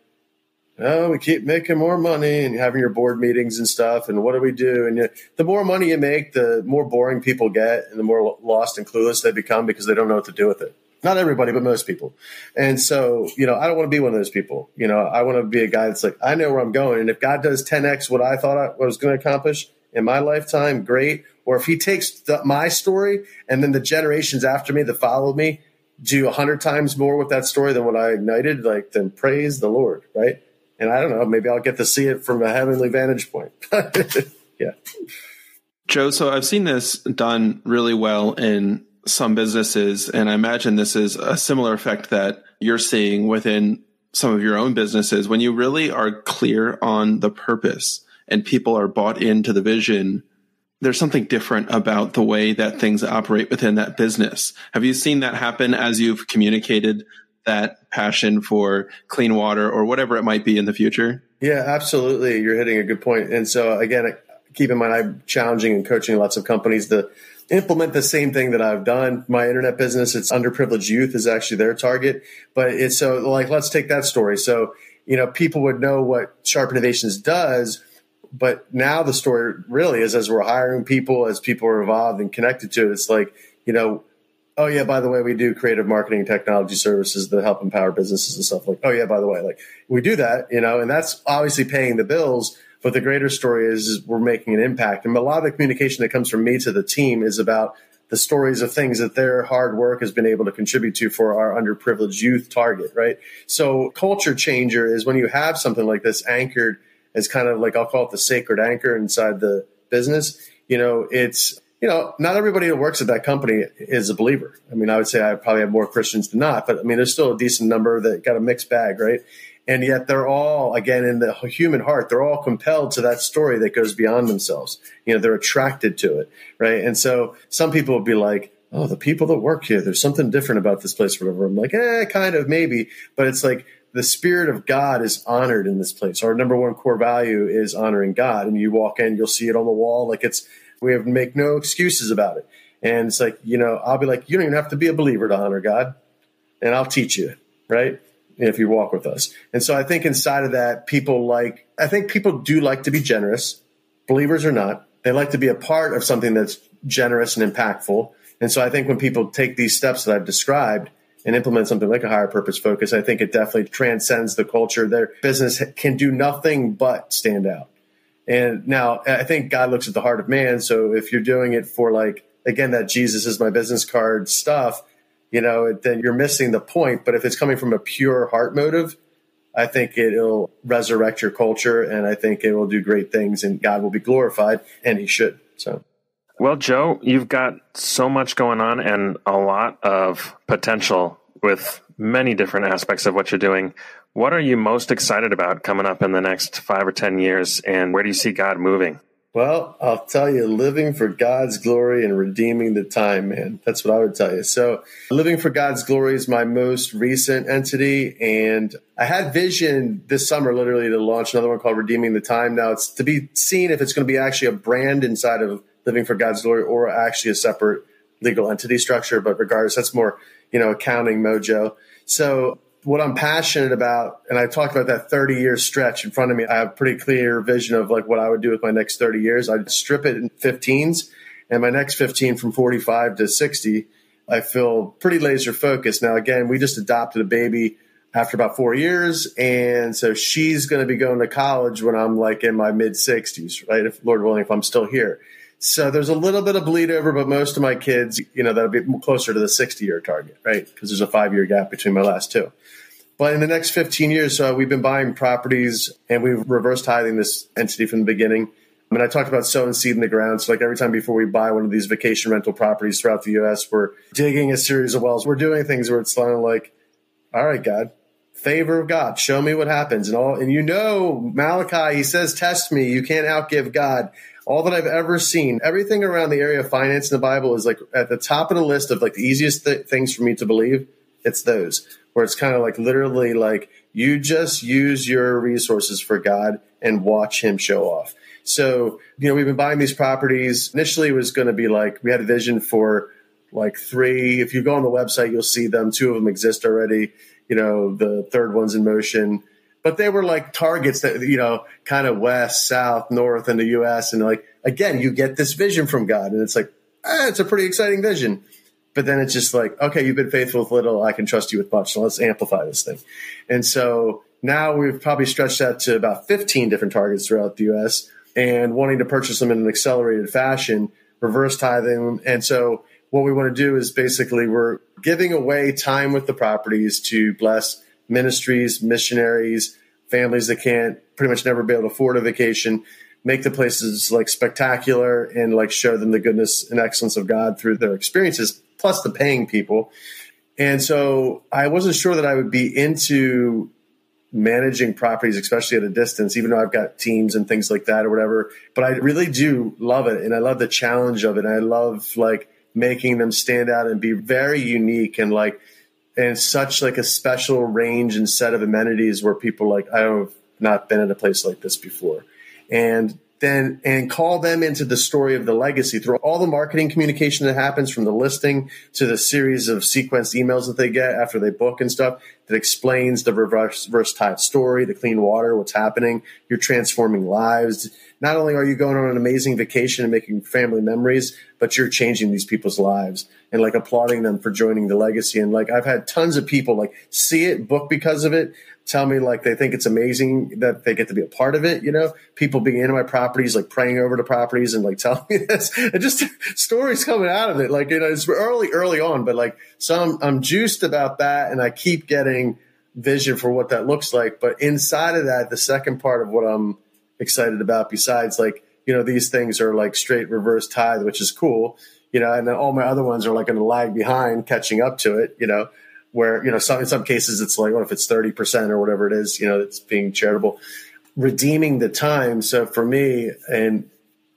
oh, we keep making more money and having your board meetings and stuff. And what do we do? And the more money you make, the more boring people get and the more lost and clueless they become because they don't know what to do with it. Not everybody, but most people. And so, I don't want to be one of those people. I want to be a guy that's like, I know where I'm going. And if God does 10X what I thought I was going to accomplish in my lifetime, great. Or if he takes my story and then the generations after me that followed me do 100 times more with that story than what I ignited, like, then praise the Lord, right? And I don't know, maybe I'll get to see it from a heavenly vantage point. Yeah. Joe, so I've seen this done really well in some businesses, and I imagine this is a similar effect that you're seeing within some of your own businesses. When you really are clear on the purpose and people are bought into the vision, there's something different about the way that things operate within that business. Have you seen that happen as you've communicated that passion for clean water or whatever it might be in the future? Yeah, absolutely. You're hitting a good point. And so again, keep in mind, I'm challenging and coaching lots of companies to implement the same thing that I've done. My internet business, it's underprivileged youth is actually their target. But it's so like, let's take that story. So, people would know what Sharp Innovations does, but now the story really is, as we're hiring people, as people are involved and connected to it, it's like, oh yeah, by the way, we do creative marketing and technology services that help empower businesses and stuff. Like, oh yeah, by the way, like we do that, and that's obviously paying the bills. But the greater story is we're making an impact. And a lot of the communication that comes from me to the team is about the stories of things that their hard work has been able to contribute to for our underprivileged youth target, right? So culture changer is when you have something like this anchored as kind of like, I'll call it the sacred anchor inside the business. Not everybody who works at that company is a believer. I mean, I would say I probably have more Christians than not, but I mean, there's still a decent number that got a mixed bag, right? And yet they're all, again, in the human heart, they're all compelled to that story that goes beyond themselves. They're attracted to it, right? And so some people will be like, oh, the people that work here, there's something different about this place, whatever. I'm like, kind of, maybe. But it's like the Spirit of God is honored in this place. Our number one core value is honoring God. And you walk in, you'll see it on the wall. Like we have to make no excuses about it. And it's like, I'll be like, you don't even have to be a believer to honor God. And I'll teach you, right? If you walk with us. And so I think inside of that, people do like to be generous, believers or not. They like to be a part of something that's generous and impactful. And so I think when people take these steps that I've described and implement something like a higher purpose focus, I think it definitely transcends the culture. Their business can do nothing but stand out. And now I think God looks at the heart of man. So if you're doing it for like, again, that Jesus is my business card stuff, then you're missing the point. But if it's coming from a pure heart motive, I think it'll resurrect your culture, and I think it will do great things, and God will be glorified, and he should. So, well, Joe, you've got so much going on and a lot of potential with many different aspects of what you're doing. What are you most excited about coming up in the next 5 or 10 years, and where do you see God moving? Well, I'll tell you, living for God's glory and redeeming the time, man. That's what I would tell you. So Living for God's Glory is my most recent entity. And I had vision this summer, literally, to launch another one called Redeeming the Time. Now it's to be seen if it's going to be actually a brand inside of Living for God's Glory or actually a separate legal entity structure. But regardless, that's more, accounting mojo. So what I'm passionate about, and I talked about that 30-year stretch in front of me, I have a pretty clear vision of like what I would do with my next 30 years. I'd strip it in 15s, and my next 15 from 45 to 60, I feel pretty laser focused. Now, again, we just adopted a baby after about 4 years, and so she's going to be going to college when I'm like in my mid-60s, right? If Lord willing, if I'm still here. So there's a little bit of bleed over, but most of my kids, that'll be closer to the 60-year target, right? Because there's a 5-year gap between my last two. But in the next 15 years, we've been buying properties, and we've reverse tithing this entity from the beginning. I mean, I talked about sowing seed in the ground. So like every time before we buy one of these vacation rental properties throughout the U.S., we're digging a series of wells. We're doing things where it's like, all right, God, favor of God, show me what happens. And Malachi, he says, test me. You can't outgive God. All that I've ever seen, everything around the area of finance in the Bible is like at the top of the list of like the easiest things for me to believe. It's those where it's kind of like literally like You just use your resources for God and watch him show off. So, you know, we've been buying these properties. Initially, it was going to be like, we had a vision for like three. If you go on the website, you'll see them. Two of them exist already. You know, the third one's in motion. But they were like targets that, you know, kind of west, south, north in the U.S. And like, again, you get this vision from God. And it's like, it's a pretty exciting vision. But then it's just like, okay, you've been faithful with little. I can trust you with much. So let's amplify this thing. And so now we've probably stretched that to about 15 different targets throughout the U.S. and wanting to purchase them in an accelerated fashion, reverse tithing. And so what we want to do is basically we're giving away time with the properties to bless ministries, missionaries, families that can't pretty much never be able to afford a vacation, make the places like spectacular and like show them the goodness and excellence of God through their experiences. Plus the paying people. And so I wasn't sure that I would be into managing properties, especially at a distance, even though I've got teams and things like that or whatever. But I really do love it. And I love the challenge of it. And I love like making them stand out and be very unique and like, and such like a special range and set of amenities where people like, I have not been in a place like this before. And then and call them into the story of the legacy through all the marketing communication that happens from the listing to the series of sequenced emails that they get after they book and stuff that explains the reverse tide story, the clean water, what's happening. You're transforming lives. Not only are you going on an amazing vacation and making family memories, but you're changing these people's lives and like applauding them for joining the legacy. And like, I've had tons of people like see it, book because of it, tell me like they think it's amazing that they get to be a part of it. You know, people being into my properties, like praying over the properties and like telling me this and just stories coming out of it. Like, you know, it's early on, but like some I'm juiced about that. And I keep getting vision for what that looks like. But inside of that, the second part of what I'm excited about besides like, you know, these things are like straight reverse tithe, which is cool, you know, and then all my other ones are like going to lag behind catching up to it, you know, where, you know, in some cases it's like, what if it's 30% or whatever it is, you know, it's being charitable, redeeming the time. So for me, and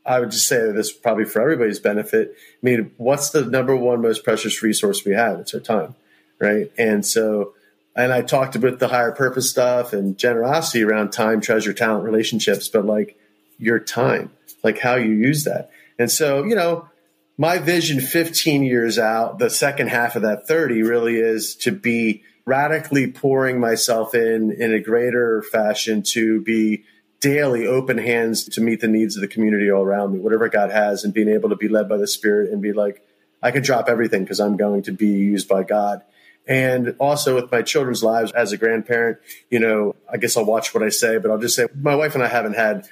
I would just say that this probably for everybody's benefit, I mean, what's the number one most precious resource we have? It's our time, right? And so, and I talked about the higher purpose stuff and generosity around time, treasure, talent, relationships, but like your time, like how you use that. And so, you know, my vision 15 years out, the second half of that 30 really is to be radically pouring myself in a greater fashion to be daily open hands to meet the needs of the community all around me, whatever God has, and being able to be led by the Spirit and be like, I can drop everything because I'm going to be used by God. And also with my children's lives as a grandparent, you know, I guess I'll watch what I say, but I'll just say my wife and I haven't had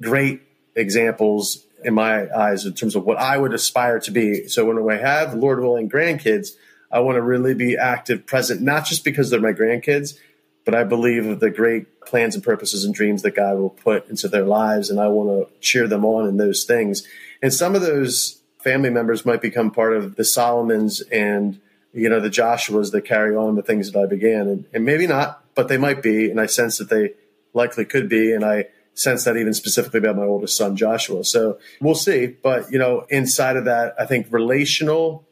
great examples in my eyes in terms of what I would aspire to be. So when I have, Lord willing, grandkids, I want to really be active, present, not just because they're my grandkids, but I believe of the great plans and purposes and dreams that God will put into their lives. And I want to cheer them on in those things. And some of those family members might become part of the Solomons and, you know, the Joshuas that carry on the things that I began. And maybe not, but they might be. And I sense that they likely could be. And I sense that even specifically about my oldest son, Joshua. So we'll see. But, you know, inside of that, I think relational,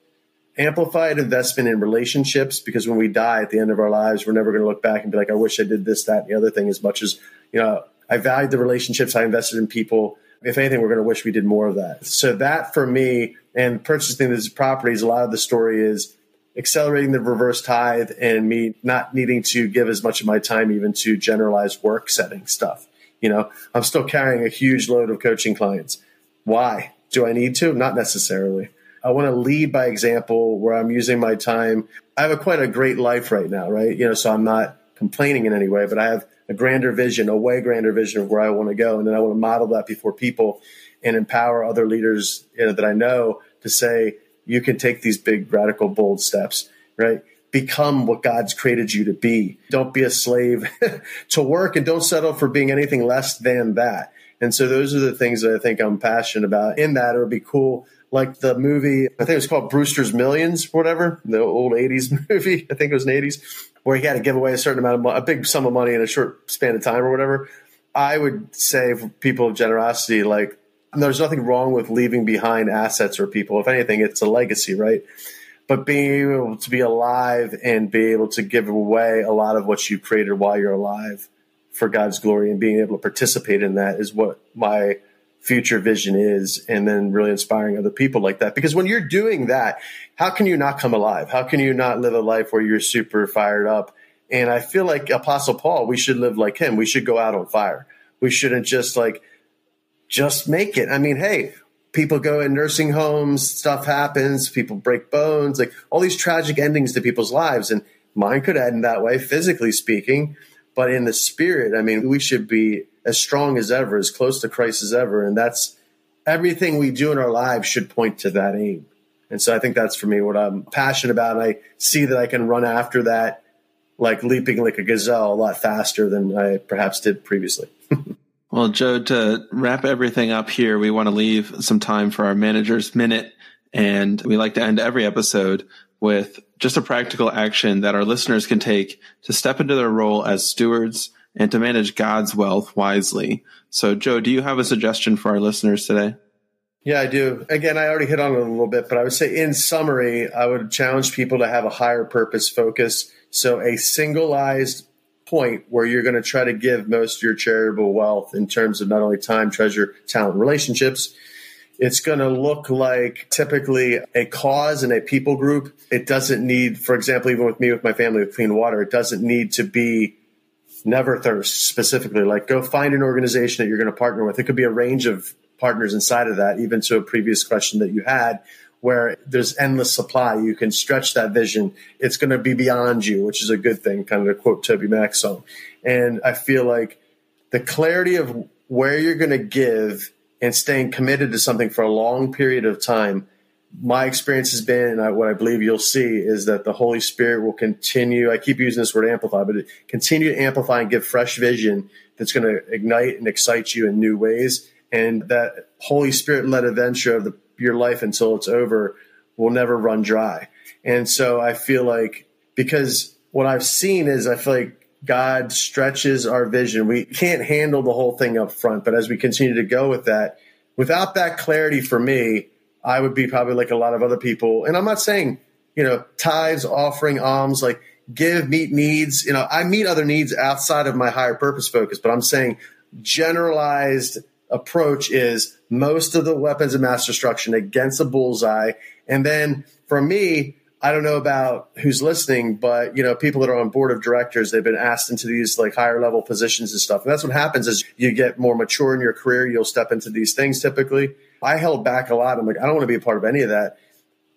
amplified investment in relationships, because when we die at the end of our lives, we're never going to look back and be like, I wish I did this, that, and the other thing as much as, you know, I valued the relationships I invested in people. If anything, we're going to wish we did more of that. So that for me and purchasing these properties, a lot of the story is accelerating the reverse tithe and me not needing to give as much of my time even to generalized work setting stuff. You know, I'm still carrying a huge load of coaching clients. Why? Do I need to? Not necessarily. I want to lead by example where I'm using my time. I have quite a great life right now, right? You know, so I'm not complaining in any way, but I have a grander vision, a way grander vision of where I want to go. And then I want to model that before people and empower other leaders, you know, that I know to say, you can take these big, radical, bold steps, right? Become what God's created you to be. Don't be a slave to work and don't settle for being anything less than that. And so those are the things that I think I'm passionate about. In that, it would be cool. Like the movie, I think it was called Brewster's Millions or whatever, the old 80s movie. I think it was an 80s, where he had to give away a certain amount of money, a big sum of money in a short span of time or whatever. I would say for people of generosity, like, there's nothing wrong with leaving behind assets or people. If anything, it's a legacy, right? but being able to be alive and be able to give away a lot of what you created while you're alive for God's glory and being able to participate in that is what my future vision is, and then really inspiring other people like that. Because when you're doing that, how can you not come alive? How can you not live a life where you're super fired up? And I feel like Apostle Paul, we should live like him. We should go out on fire. We shouldn't just make it. I mean, hey, people go in nursing homes, stuff happens, people break bones, like all these tragic endings to people's lives. And mine could end that way, physically speaking. But in the spirit, I mean, we should be as strong as ever, as close to Christ as ever. And that's everything we do in our lives should point to that aim. And so I think that's for me what I'm passionate about. And I see that I can run after that, like leaping like a gazelle, a lot faster than I perhaps did previously. Well, Joe, to wrap everything up here, we want to leave some time for our manager's minute. And we like to end every episode with just a practical action that our listeners can take to step into their role as stewards and to manage God's wealth wisely. So, Joe, do you have a suggestion for our listeners today? Yeah, I do. Again, I already hit on it a little bit, but I would say in summary, I would challenge people to have a higher purpose focus. So a singleized point where you're going to try to give most of your charitable wealth in terms of not only time, treasure, talent, relationships. It's going to look like typically a cause and a people group. It doesn't need, for example, even with me, with my family, with clean water, it doesn't need to be Neverthirst specifically. Like go find an organization that you're going to partner with. It could be a range of partners inside of that, even to a previous question that you had, where there's endless supply. You can stretch that vision. It's going to be beyond you, which is a good thing, kind of to quote Toby Maxon. And I feel like the clarity of where you're going to give and staying committed to something for a long period of time, my experience has been, and what I believe you'll see is that the Holy Spirit will continue, I keep using this word amplify, but it continue to amplify and give fresh vision that's going to ignite and excite you in new ways. And that Holy Spirit-led adventure of your life until it's over will never run dry. And so I feel like, because what I've seen is I feel like God stretches our vision. We can't handle the whole thing up front, but as we continue to go with that, without that clarity for me, I would be probably like a lot of other people. And I'm not saying, tithes, offering, alms, like give, meet needs. I meet other needs outside of my higher purpose focus, but I'm saying generalized approach is most of the weapons of mass destruction against a bullseye. And then for me, I don't know about who's listening, but people that are on board of directors, they've been asked into these like higher level positions and stuff. And that's what happens as you get more mature in your career, you'll step into these things typically. I held back a lot. I'm like, I don't want to be a part of any of that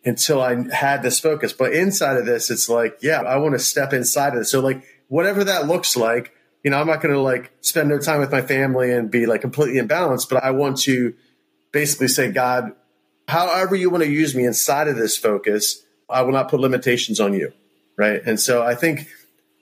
until I had this focus. But inside of this, it's like, yeah, I want to step inside of this. So like whatever that looks like, I'm not going to like spend no time with my family and be like completely imbalanced, but I want to basically say, God, however you want to use me inside of this focus, I will not put limitations on you, right? And so I think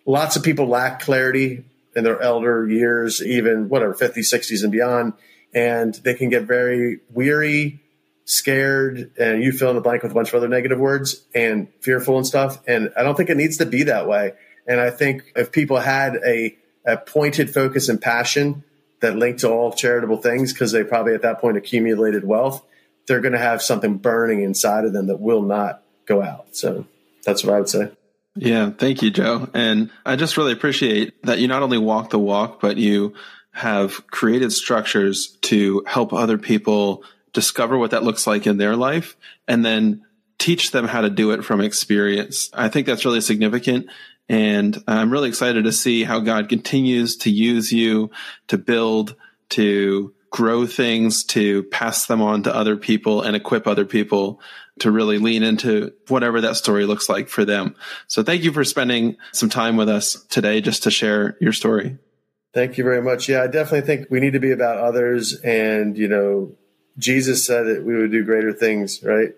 lots of people lack clarity in their elder years, even whatever, 50s, 60s and beyond, and they can get very weary, scared, and you fill in the blank with a bunch of other negative words and fearful and stuff. And I don't think it needs to be that way. And I think if people had a pointed focus and passion that linked to all charitable things, because they probably at that point accumulated wealth, they're going to have something burning inside of them that will not go out. So that's what I would say. Yeah. Thank you, Joe. And I just really appreciate that you not only walk the walk, but you have created structures to help other people discover what that looks like in their life and then teach them how to do it from experience. I think that's really significant. And I'm really excited to see how God continues to use you to build, to grow things, to pass them on to other people and equip other people to really lean into whatever that story looks like for them. So thank you for spending some time with us today just to share your story. Thank you very much. Yeah, I definitely think we need to be about others. And, Jesus said that we would do greater things, right?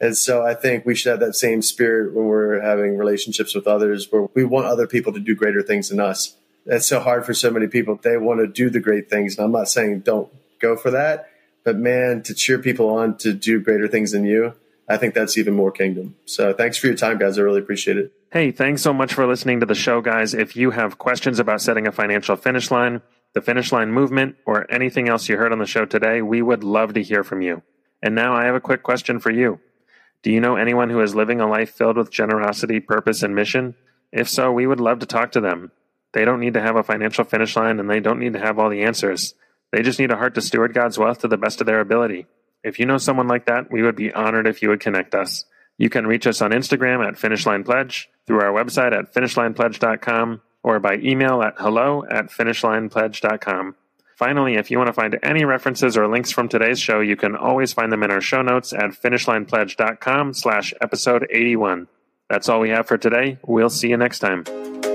And so I think we should have that same spirit when we're having relationships with others, where we want other people to do greater things than us. That's so hard for so many people. They want to do the great things. And I'm not saying don't go for that, but man, to cheer people on to do greater things than you, I think that's even more kingdom. So thanks for your time, guys. I really appreciate it. Hey, thanks so much for listening to the show, guys. If you have questions about setting a financial finish line, the Finish Line movement, or anything else you heard on the show today, we would love to hear from you. And now I have a quick question for you. Do you know anyone who is living a life filled with generosity, purpose, and mission? If so, we would love to talk to them. They don't need to have a financial finish line, and they don't need to have all the answers. They just need a heart to steward God's wealth to the best of their ability. If you know someone like that, we would be honored if you would connect us. You can reach us on Instagram at Finish Line Pledge, through our website at finishlinepledge.com, or by email at hello@finishlinepledge.com. Finally, if you want to find any references or links from today's show, you can always find them in our show notes at finishlinepledge.com/episode 81. That's all we have for today. We'll see you next time.